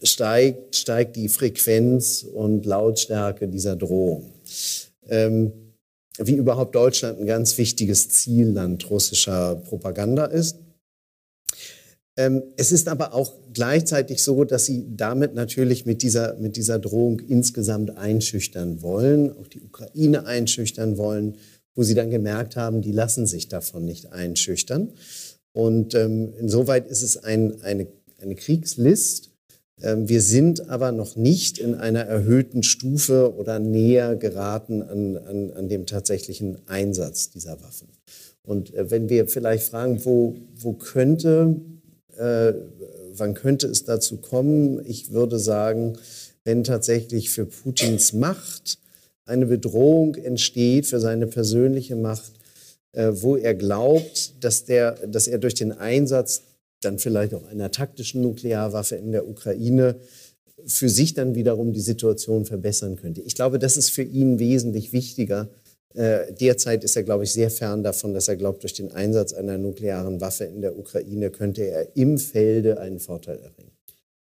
steigt die Frequenz und Lautstärke dieser Drohung. Wie überhaupt Deutschland ein ganz wichtiges Zielland russischer Propaganda ist. Es ist aber auch gleichzeitig so, dass sie damit natürlich mit dieser Drohung insgesamt einschüchtern wollen, auch die Ukraine einschüchtern wollen, wo sie dann gemerkt haben, die lassen sich davon nicht einschüchtern. Und insoweit ist es eine Kriegslist. Wir sind aber noch nicht in einer erhöhten Stufe oder näher geraten an dem tatsächlichen Einsatz dieser Waffen. Und wenn wir vielleicht fragen, wann könnte es dazu kommen? Ich würde sagen, wenn tatsächlich für Putins Macht eine Bedrohung entsteht, für seine persönliche Macht, wo er glaubt, dass er durch den Einsatz dann vielleicht auch einer taktischen Nuklearwaffe in der Ukraine für sich dann wiederum die Situation verbessern könnte. Ich glaube, das ist für ihn wesentlich wichtiger. Derzeit ist er, glaube ich, sehr fern davon, dass er glaubt, durch den Einsatz einer nuklearen Waffe in der Ukraine könnte er im Felde einen Vorteil erringen.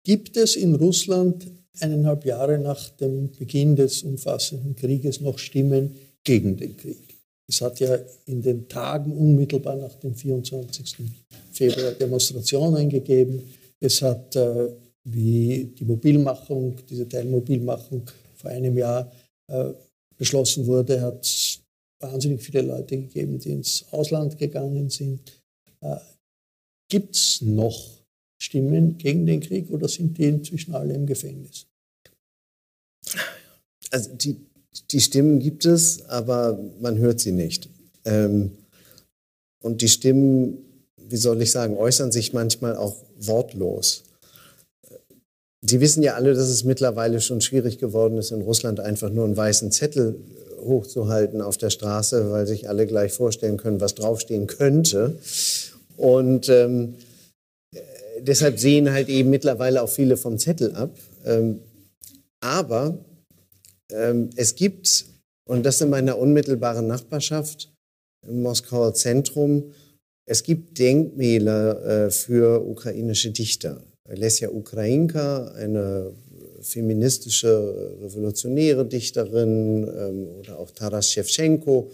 Gibt es in Russland 1,5 Jahre nach dem Beginn des umfassenden Krieges noch Stimmen gegen den Krieg? Es hat ja in den Tagen unmittelbar nach dem 24. Februar Demonstrationen gegeben. Es hat, wie die Mobilmachung, diese Teilmobilmachung vor einem Jahr beschlossen wurde, hat es wahnsinnig viele Leute gegeben, die ins Ausland gegangen sind. Gibt es noch Stimmen gegen den Krieg oder sind die inzwischen alle im Gefängnis? Also die Stimmen gibt es, aber man hört sie nicht. Und die Stimmen, wie soll ich sagen, äußern sich manchmal auch wortlos. Sie wissen ja alle, dass es mittlerweile schon schwierig geworden ist, in Russland einfach nur einen weißen Zettel hochzuhalten auf der Straße, weil sich alle gleich vorstellen können, was draufstehen könnte. Und deshalb sehen halt eben mittlerweile auch viele vom Zettel ab. Es gibt, und das in meiner unmittelbaren Nachbarschaft im Moskauer Zentrum, es gibt Denkmäler für ukrainische Dichter. Lesja Ukrainka, eine feministische, revolutionäre Dichterin, oder auch Taras Shevchenko.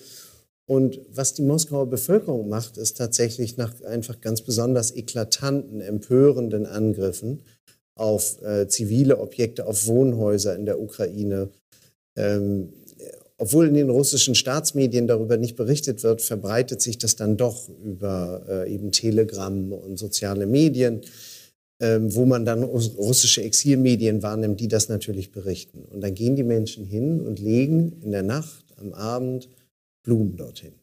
Und was die Moskauer Bevölkerung macht, ist tatsächlich nach einfach ganz besonders eklatanten, empörenden Angriffen auf zivile Objekte, auf Wohnhäuser in der Ukraine. Obwohl in den russischen Staatsmedien darüber nicht berichtet wird, verbreitet sich das dann doch über eben Telegram und soziale Medien, wo man dann russische Exilmedien wahrnimmt, die das natürlich berichten. Und dann gehen die Menschen hin und legen in der Nacht, am Abend Blumen dorthin.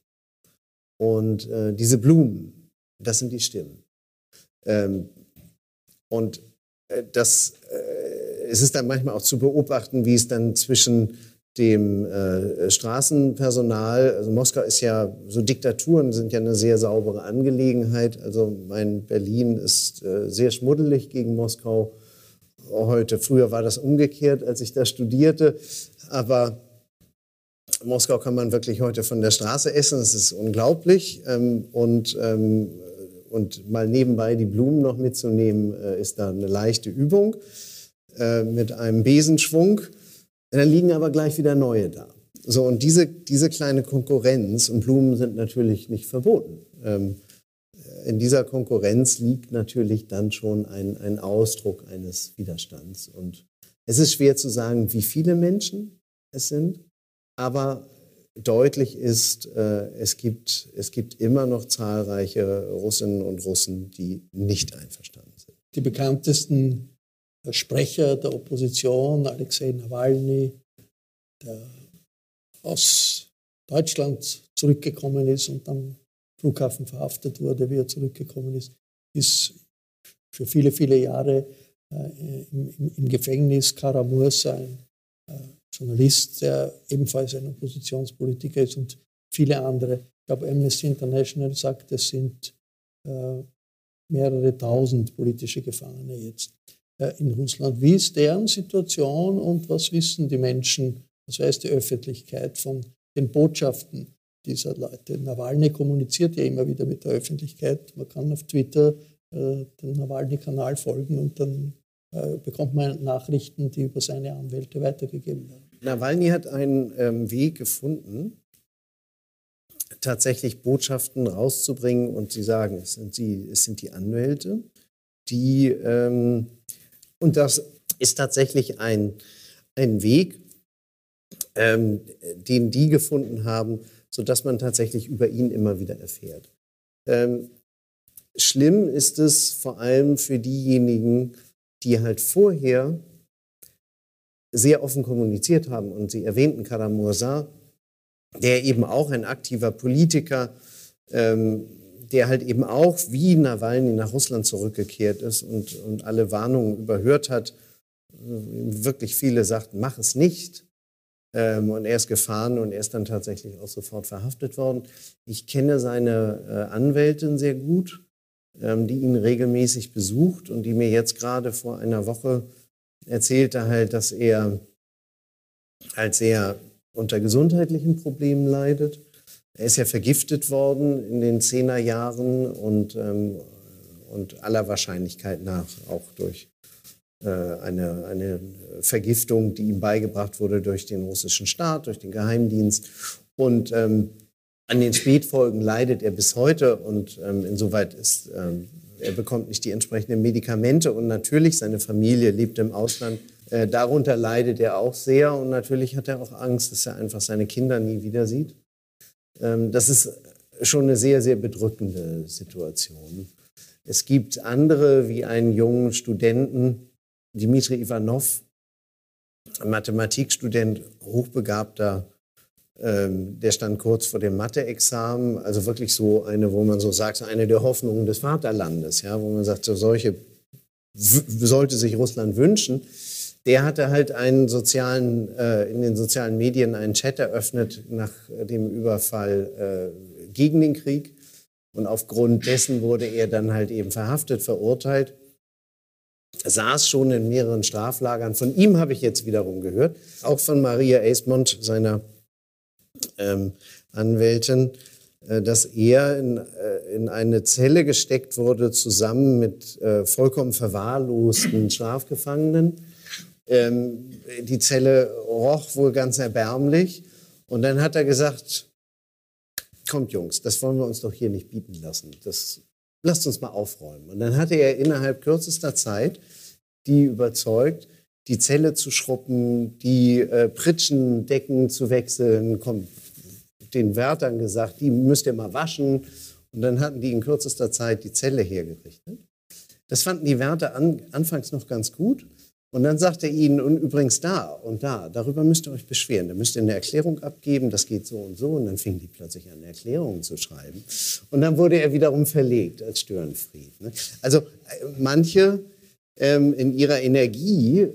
Und diese Blumen, das sind die Stimmen. Es ist dann manchmal auch zu beobachten, wie es dann zwischen dem Straßenpersonal, also Moskau ist ja, so Diktaturen sind ja eine sehr saubere Angelegenheit, also mein Berlin ist sehr schmuddelig gegen Moskau heute. Früher war das umgekehrt, als ich da studierte, aber Moskau kann man wirklich heute von der Straße essen, das ist unglaublich, und mal nebenbei die Blumen noch mitzunehmen, ist da eine leichte Übung mit einem Besenschwung. Dann liegen aber gleich wieder neue da. So, und diese kleine Konkurrenz, und Blumen sind natürlich nicht verboten, in dieser Konkurrenz liegt natürlich dann schon ein Ausdruck eines Widerstands. Und es ist schwer zu sagen, wie viele Menschen es sind, aber deutlich ist, es gibt immer noch zahlreiche Russinnen und Russen, die nicht einverstanden sind. Die bekanntesten Sprecher der Opposition, Alexej Nawalny, der aus Deutschland zurückgekommen ist und am Flughafen verhaftet wurde, wie er zurückgekommen ist, ist für viele, viele Jahre im Gefängnis. Kara Mursa, ein Journalist, der ebenfalls ein Oppositionspolitiker ist, und viele andere. Ich glaube, Amnesty International sagt, es sind mehrere tausend politische Gefangene jetzt in Russland. Wie ist deren Situation und was wissen die Menschen, was weiß die Öffentlichkeit von den Botschaften dieser Leute? Nawalny kommuniziert ja immer wieder mit der Öffentlichkeit. Man kann auf Twitter dem Nawalny-Kanal folgen und dann bekommt man Nachrichten, die über seine Anwälte weitergegeben werden. Nawalny hat einen Weg gefunden, tatsächlich Botschaften rauszubringen, und sie sagen, es sind die Anwälte, die, und das ist tatsächlich ein Weg, den die gefunden haben, sodass man tatsächlich über ihn immer wieder erfährt. Schlimm ist es vor allem für diejenigen, die halt vorher sehr offen kommuniziert haben, und sie erwähnten Kara Mursa, der eben auch ein aktiver Politiker, der halt eben auch wie Nawalny nach Russland zurückgekehrt ist und alle Warnungen überhört hat. Wirklich viele sagten, mach es nicht. Und er ist gefahren und er ist dann tatsächlich auch sofort verhaftet worden. Ich kenne seine Anwältin sehr gut, die ihn regelmäßig besucht und die mir jetzt gerade vor einer Woche erzählte halt, dass er als sehr unter gesundheitlichen Problemen leidet. Er ist ja vergiftet worden in den 10er Jahren und aller Wahrscheinlichkeit nach auch durch eine Vergiftung, die ihm beigebracht wurde durch den russischen Staat, durch den Geheimdienst. Und an den Spätfolgen leidet er bis heute und insoweit ist, er bekommt nicht die entsprechenden Medikamente und natürlich seine Familie lebt im Ausland. Darunter leidet er auch sehr und natürlich hat er auch Angst, dass er einfach seine Kinder nie wieder sieht. Das ist schon eine sehr, sehr bedrückende Situation. Es gibt andere, wie einen jungen Studenten, Dmitri Ivanov, Mathematikstudent, hochbegabter, der stand kurz vor dem Mathe-Examen, also wirklich so eine, wo man so sagt, eine der Hoffnungen des Vaterlandes, ja, wo man sagt, so solche sollte sich Russland wünschen. Der hatte halt einen sozialen, in den sozialen Medien einen Chat eröffnet nach dem Überfall gegen den Krieg. Und aufgrund dessen wurde er dann halt eben verhaftet, verurteilt. Er saß schon in mehreren Straflagern. Von ihm habe ich jetzt wiederum gehört. Auch von Maria Eismond, seiner Anwältin, dass er in eine Zelle gesteckt wurde, zusammen mit vollkommen verwahrlosten Strafgefangenen. Die Zelle roch wohl ganz erbärmlich. Und dann hat er gesagt, kommt Jungs, das wollen wir uns doch hier nicht bieten lassen. Das, lasst uns mal aufräumen. Und dann hatte er innerhalb kürzester Zeit die überzeugt, die Zelle zu schrubben, die Pritschendecken zu wechseln, den Wärtern gesagt, die müsst ihr mal waschen. Und dann hatten die in kürzester Zeit die Zelle hergerichtet. Das fanden die Wärter anfangs noch ganz gut. Und dann sagt er ihnen, und übrigens da und da, darüber müsst ihr euch beschweren. Da müsst ihr eine Erklärung abgeben, das geht so und so. Und dann fingen die plötzlich an, Erklärungen zu schreiben. Und dann wurde er wiederum verlegt als Störenfried. Also manche in ihrer Energie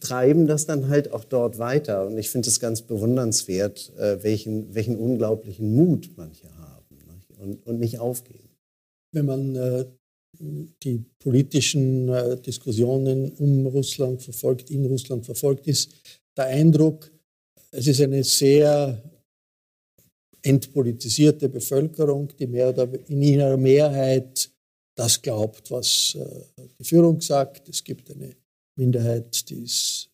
treiben das dann halt auch dort weiter. Und ich finde es ganz bewundernswert, welchen unglaublichen Mut manche haben, ne? Und nicht aufgeben. Wenn man die politischen Diskussionen um Russland verfolgt, in Russland verfolgt, ist der Eindruck, es ist eine sehr entpolitisierte Bevölkerung, die mehr oder in ihrer Mehrheit das glaubt, was die Führung sagt. Es gibt eine Minderheit, die ist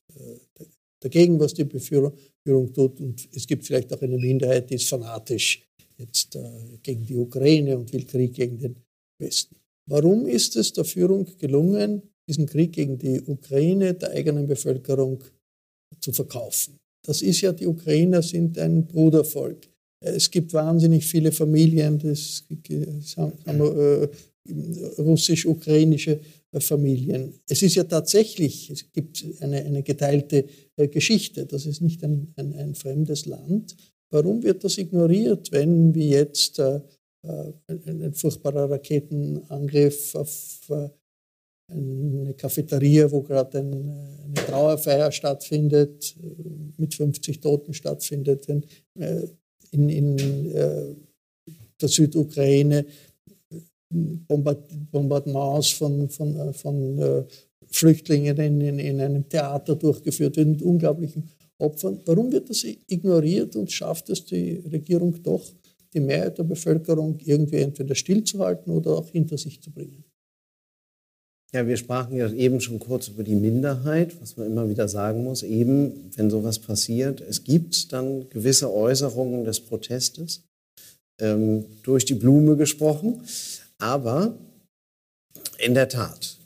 dagegen, was die Führung tut. Und es gibt vielleicht auch eine Minderheit, die ist fanatisch jetzt gegen die Ukraine und will Krieg gegen den Westen. Warum ist es der Führung gelungen, diesen Krieg gegen die Ukraine der eigenen Bevölkerung zu verkaufen? Das ist ja, die Ukrainer sind ein Brudervolk. Es gibt wahnsinnig viele Familien, das russisch-ukrainische Familien. Es ist ja tatsächlich, es gibt eine geteilte Geschichte, das ist nicht ein fremdes Land. Warum wird das ignoriert, wenn wir jetzt ein furchtbarer Raketenangriff auf eine Cafeteria, wo gerade eine Trauerfeier stattfindet, mit 50 Toten stattfindet, in der Südukraine, Bombardements von Flüchtlingen in einem Theater durchgeführt werden mit unglaublichen Opfern. Warum wird das ignoriert und schafft es die Regierung doch, die Mehrheit der Bevölkerung irgendwie entweder stillzuhalten oder auch hinter sich zu bringen? Ja, wir sprachen ja eben schon kurz über die Minderheit, was man immer wieder sagen muss, eben, wenn sowas passiert, es gibt dann gewisse Äußerungen des Protestes, durch die Blume gesprochen. Aber in der Tat,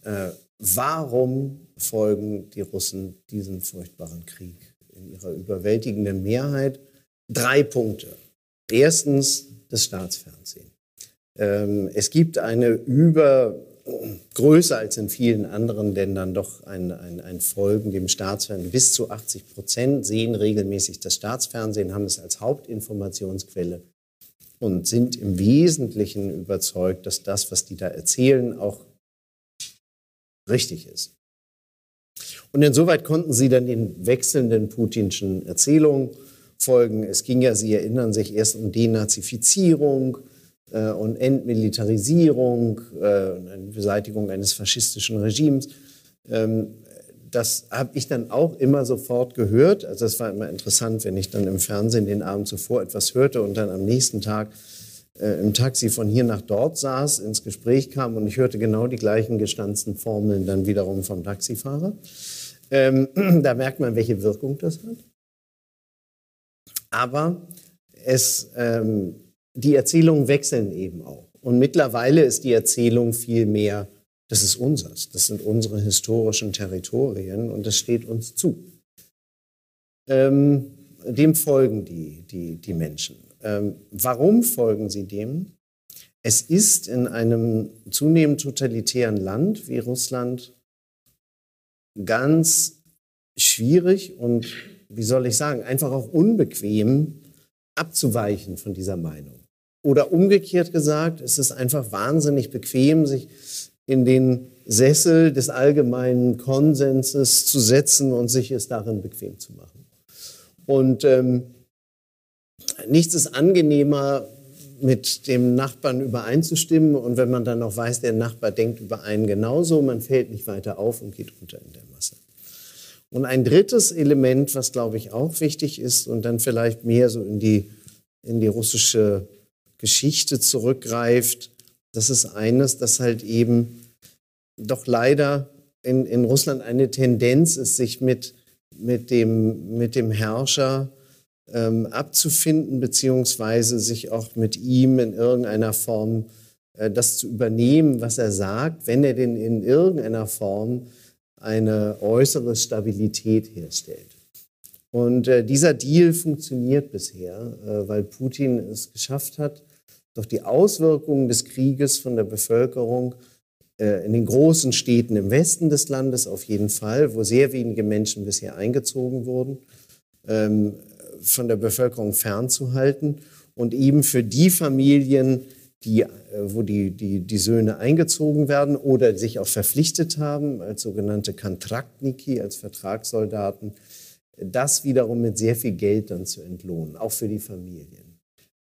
warum folgen die Russen diesem furchtbaren Krieg in ihrer überwältigenden Mehrheit? 3 Punkte. Erstens das Staatsfernsehen. Es gibt eine größer als in vielen anderen Ländern doch ein Folgen dem Staatsfernsehen. Bis zu 80% sehen regelmäßig das Staatsfernsehen, haben es als Hauptinformationsquelle und sind im Wesentlichen überzeugt, dass das, was die da erzählen, auch richtig ist. Und insoweit konnten sie dann den wechselnden putinschen Erzählungen folgen. Es ging ja, Sie erinnern sich, erst um Denazifizierung und Entmilitarisierung und eine Beseitigung eines faschistischen Regimes. Das habe ich dann auch immer sofort gehört. Also es war immer interessant, wenn ich dann im Fernsehen den Abend zuvor etwas hörte und dann am nächsten Tag im Taxi von hier nach dort saß, ins Gespräch kam und ich hörte genau die gleichen gestanzten Formeln dann wiederum vom Taxifahrer. Da merkt man, welche Wirkung das hat. Aber die Erzählungen wechseln eben auch. Und mittlerweile ist die Erzählung viel mehr, das ist unseres, das sind unsere historischen Territorien und das steht uns zu. Dem folgen die Menschen. Warum folgen sie dem? Es ist in einem zunehmend totalitären Land wie Russland ganz schwierig und, wie soll ich sagen, einfach auch unbequem abzuweichen von dieser Meinung. Oder umgekehrt gesagt, es ist einfach wahnsinnig bequem, sich in den Sessel des allgemeinen Konsenses zu setzen und sich es darin bequem zu machen. Und nichts ist angenehmer, mit dem Nachbarn übereinzustimmen. Und wenn man dann noch weiß, der Nachbar denkt über einen genauso, man fällt nicht weiter auf und geht unter in der Masse. Und ein drittes Element, was, glaube ich, auch wichtig ist und dann vielleicht mehr so in die russische Geschichte zurückgreift, das ist eines, das halt eben doch leider in Russland eine Tendenz ist, sich mit dem Herrscher abzufinden, beziehungsweise sich auch mit ihm in irgendeiner Form das zu übernehmen, was er sagt, wenn er denn in irgendeiner Form eine äußere Stabilität herstellt. Und dieser Deal funktioniert bisher, weil Putin es geschafft hat, doch die Auswirkungen des Krieges von der Bevölkerung in den großen Städten im Westen des Landes auf jeden Fall, wo sehr wenige Menschen bisher eingezogen wurden, von der Bevölkerung fernzuhalten und eben für die Familien, wo die Söhne eingezogen werden oder sich auch verpflichtet haben, als sogenannte Kontraktniki, als Vertragssoldaten, das wiederum mit sehr viel Geld dann zu entlohnen, auch für die Familien.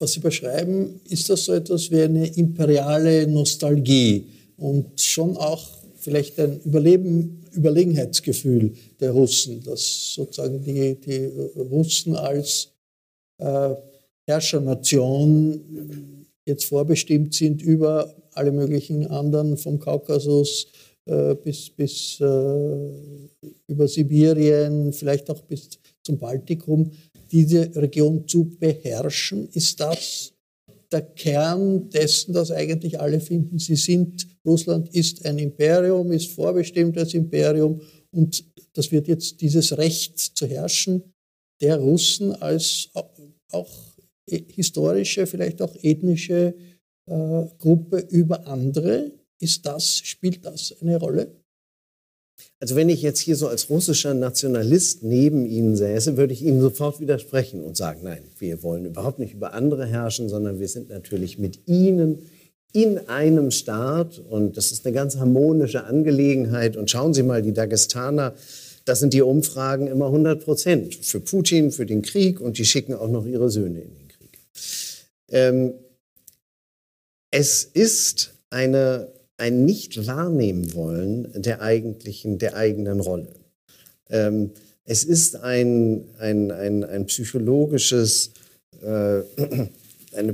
Was Sie beschreiben, ist das so etwas wie eine imperiale Nostalgie und schon auch vielleicht ein Überlegenheitsgefühl der Russen, dass sozusagen die Russen als Herrschernation jetzt vorbestimmt sind über alle möglichen anderen, vom Kaukasus bis über Sibirien, vielleicht auch bis zum Baltikum. Diese Region zu beherrschen, ist das der Kern dessen, dass eigentlich alle finden, Russland ist ein Imperium, ist vorbestimmt als Imperium und das wird jetzt dieses Recht zu herrschen der Russen als auch historische, vielleicht auch ethnische Gruppe über andere Spielt das eine Rolle? Also wenn ich jetzt hier so als russischer Nationalist neben Ihnen säße, würde ich Ihnen sofort widersprechen und sagen, nein, wir wollen überhaupt nicht über andere herrschen, sondern wir sind natürlich mit Ihnen in einem Staat und das ist eine ganz harmonische Angelegenheit. Und schauen Sie mal, die Dagestaner, das sind die Umfragen immer 100% für Putin, für den Krieg und die schicken auch noch ihre Söhne in den Krieg. Es ist ein Nicht-Wahrnehmen-Wollen der eigenen Rolle. Es ist eine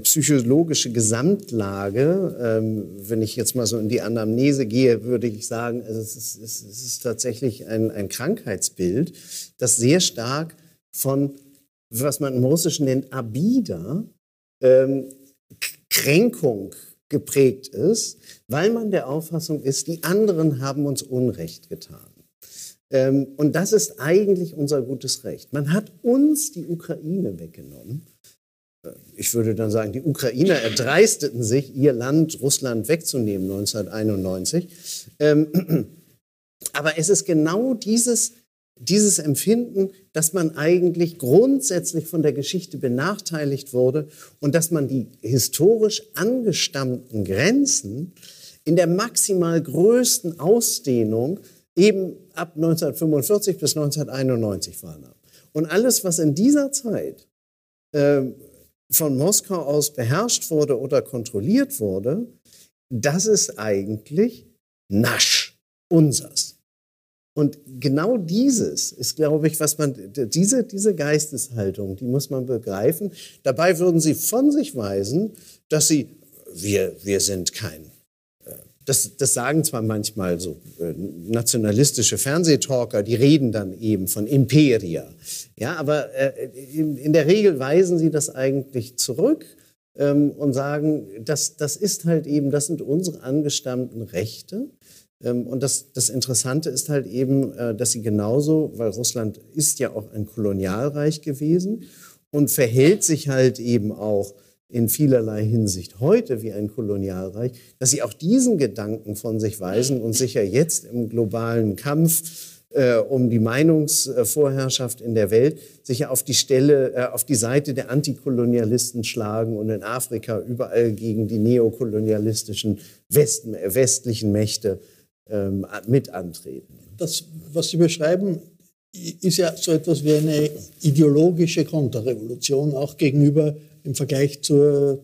psychologische Gesamtlage. Wenn ich jetzt mal so in die Anamnese gehe, würde ich sagen, es ist tatsächlich ein Krankheitsbild, das sehr stark von, was man im Russischen nennt, Abida, Kränkung geprägt ist, weil man der Auffassung ist, die anderen haben uns Unrecht getan. Und das ist eigentlich unser gutes Recht. Man hat uns die Ukraine weggenommen. Ich würde dann sagen, die Ukrainer erdreisteten sich, ihr Land, Russland wegzunehmen 1991. Aber es ist genau dieses Empfinden, dass man eigentlich grundsätzlich von der Geschichte benachteiligt wurde und dass man die historisch angestammten Grenzen in der maximal größten Ausdehnung eben ab 1945 bis 1991 wahrnahm. Und alles, was in dieser Zeit von Moskau aus beherrscht wurde oder kontrolliert wurde, das ist eigentlich nasch, unsers. Und genau dieses ist, glaube ich, was man, diese Geisteshaltung, die muss man begreifen. Dabei würden sie von sich weisen, dass sie, wir sind kein, das sagen zwar manchmal so nationalistische Fernsehtalker, die reden dann eben von Imperia. Ja, aber in der Regel weisen sie das eigentlich zurück und sagen, das ist halt eben, das sind unsere angestammten Rechte. Und das Interessante ist halt eben, dass sie genauso, weil Russland ist ja auch ein Kolonialreich gewesen und verhält sich halt eben auch in vielerlei Hinsicht heute wie ein Kolonialreich, dass sie auch diesen Gedanken von sich weisen und sicher jetzt im globalen Kampf um die Meinungsvorherrschaft in der Welt sicher auf die Seite der Antikolonialisten schlagen und in Afrika überall gegen die neokolonialistischen westlichen Mächte mit antreten. Das, was Sie beschreiben, ist ja so etwas wie eine ideologische Konterrevolution, auch gegenüber im Vergleich zu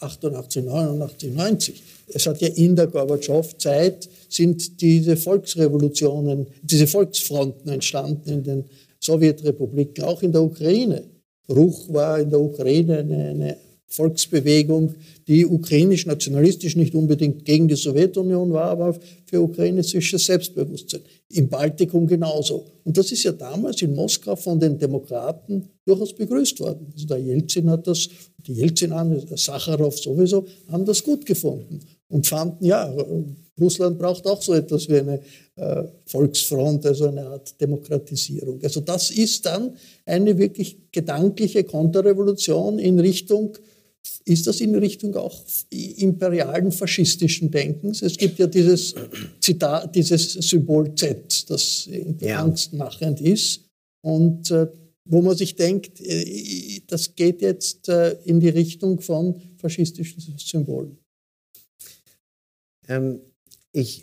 88, 89, 90. Es hat ja in der Gorbatschow-Zeit sind diese Volksrevolutionen, diese Volksfronten entstanden in den Sowjetrepubliken, auch in der Ukraine. Ruch war in der Ukraine eine Volksbewegung, die ukrainisch-nationalistisch nicht unbedingt gegen die Sowjetunion war, aber für ukrainisches Selbstbewusstsein. Im Baltikum genauso. Und das ist ja damals in Moskau von den Demokraten durchaus begrüßt worden. Also der Jelzin hat das, die Jelzin, Sacharow sowieso, haben das gut gefunden und fanden, ja, Russland braucht auch so etwas wie eine Volksfront, also eine Art Demokratisierung. Also das ist dann eine wirklich gedankliche Konterrevolution in Richtung, ist das in Richtung auch imperialen faschistischen Denkens? Es gibt ja dieses Zitat, dieses Symbol Z, das angstmachend ist und wo man sich denkt, das geht jetzt in die Richtung von faschistischen Symbolen. Ich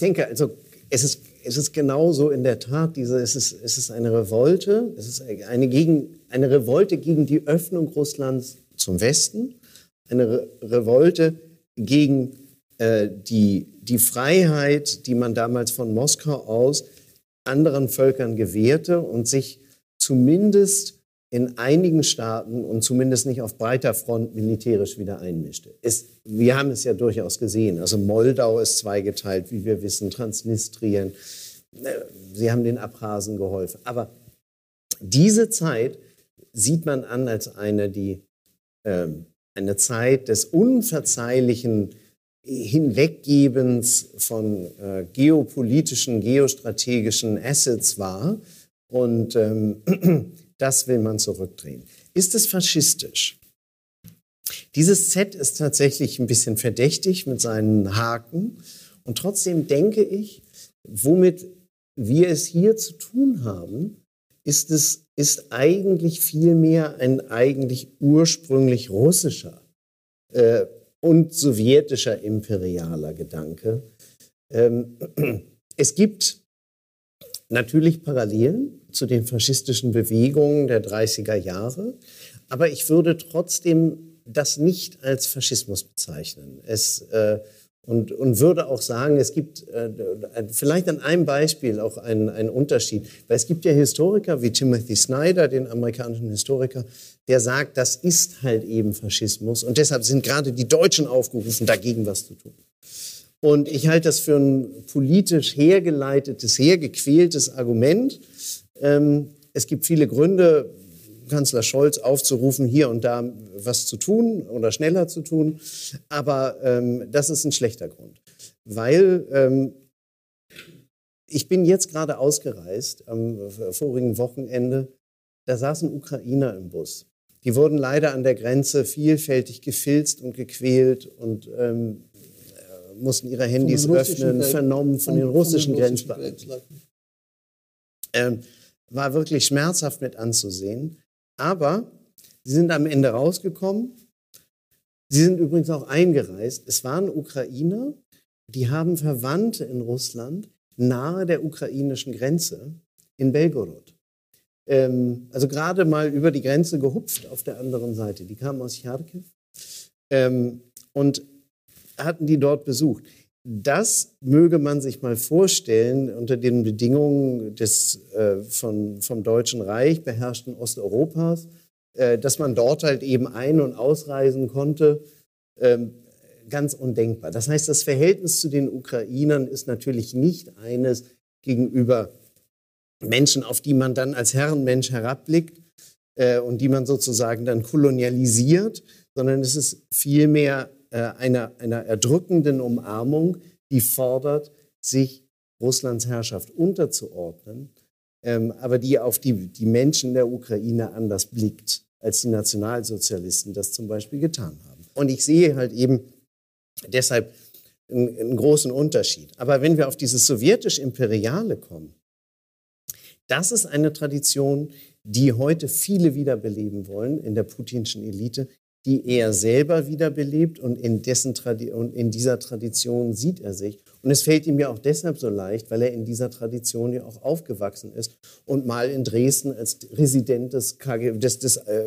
denke, also es ist genauso in der Tat, es ist eine Revolte, es ist eine Revolte gegen die Öffnung Russlands zum Westen, eine Revolte gegen die Freiheit, die man damals von Moskau aus anderen Völkern gewährte und sich zumindest in einigen Staaten und zumindest nicht auf breiter Front militärisch wieder einmischte. Wir haben es ja durchaus gesehen. Also Moldau ist zweigeteilt, wie wir wissen, Transnistrien. Sie haben den Abchasen geholfen. Aber diese Zeit sieht man an als eine Zeit des unverzeihlichen Hinweggebens von geopolitischen, geostrategischen Assets war. Und das will man zurückdrehen. Ist es faschistisch? Dieses Z ist tatsächlich ein bisschen verdächtig mit seinen Haken. Und trotzdem denke ich, womit wir es hier zu tun haben, ist eigentlich vielmehr ein eigentlich ursprünglich russischer und sowjetischer imperialer Gedanke. Es gibt natürlich Parallelen zu den faschistischen Bewegungen der 30er Jahre, aber ich würde trotzdem das nicht als Faschismus bezeichnen. Und würde auch sagen, es gibt vielleicht an einem Beispiel auch einen Unterschied. Weil es gibt ja Historiker wie Timothy Snyder, den amerikanischen Historiker, der sagt, das ist halt eben Faschismus. Und deshalb sind gerade die Deutschen aufgerufen, dagegen was zu tun. Und ich halte das für ein politisch hergeleitetes, hergequältes Argument. Es gibt viele Gründe, Kanzler Scholz aufzurufen, hier und da was zu tun oder schneller zu tun. Aber das ist ein schlechter Grund, weil ich bin jetzt gerade ausgereist am vorigen Wochenende. Da saßen Ukrainer im Bus. Die wurden leider an der Grenze vielfältig gefilzt und gequält und mussten ihre Handys öffnen, vernommen von den russischen Grenzbeamten. War wirklich schmerzhaft mit anzusehen. Aber sie sind am Ende rausgekommen. Sie sind übrigens auch eingereist. Es waren Ukrainer, die haben Verwandte in Russland nahe der ukrainischen Grenze in Belgorod. Also gerade mal über die Grenze gehupft auf der anderen Seite. Die kamen aus Charkiw und hatten die dort besucht. Das möge man sich mal vorstellen unter den Bedingungen des vom Deutschen Reich beherrschten Osteuropas, dass man dort halt eben ein- und ausreisen konnte, ganz undenkbar. Das heißt, das Verhältnis zu den Ukrainern ist natürlich nicht eines gegenüber Menschen, auf die man dann als Herrenmensch herabblickt und die man sozusagen dann kolonialisiert, sondern es ist vielmehr einer erdrückenden Umarmung, die fordert, sich Russlands Herrschaft unterzuordnen, aber die auf die Menschen der Ukraine anders blickt, als die Nationalsozialisten das zum Beispiel getan haben. Und ich sehe halt eben deshalb einen großen Unterschied. Aber wenn wir auf dieses sowjetisch-imperiale kommen, das ist eine Tradition, die heute viele wiederbeleben wollen in der putinschen Elite, die er selber wiederbelebt und in dieser Tradition sieht er sich. Und es fällt ihm ja auch deshalb so leicht, weil er in dieser Tradition ja auch aufgewachsen ist und mal in Dresden als Resident des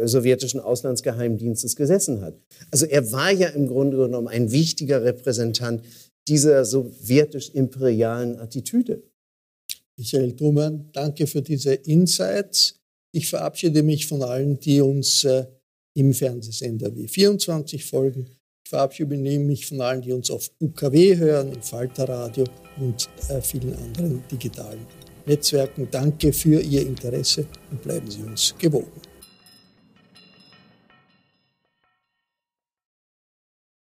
sowjetischen Auslandsgeheimdienstes gesessen hat. Also er war ja im Grunde genommen ein wichtiger Repräsentant dieser sowjetisch-imperialen Attitüde. Michael Thumann, danke für diese Insights. Ich verabschiede mich von allen, die uns im Fernsehsender W24 folgen. Ich verabschiede mich von allen, die uns auf UKW hören, im Falter Radio und vielen anderen digitalen Netzwerken. Danke für Ihr Interesse und bleiben Sie uns gewogen.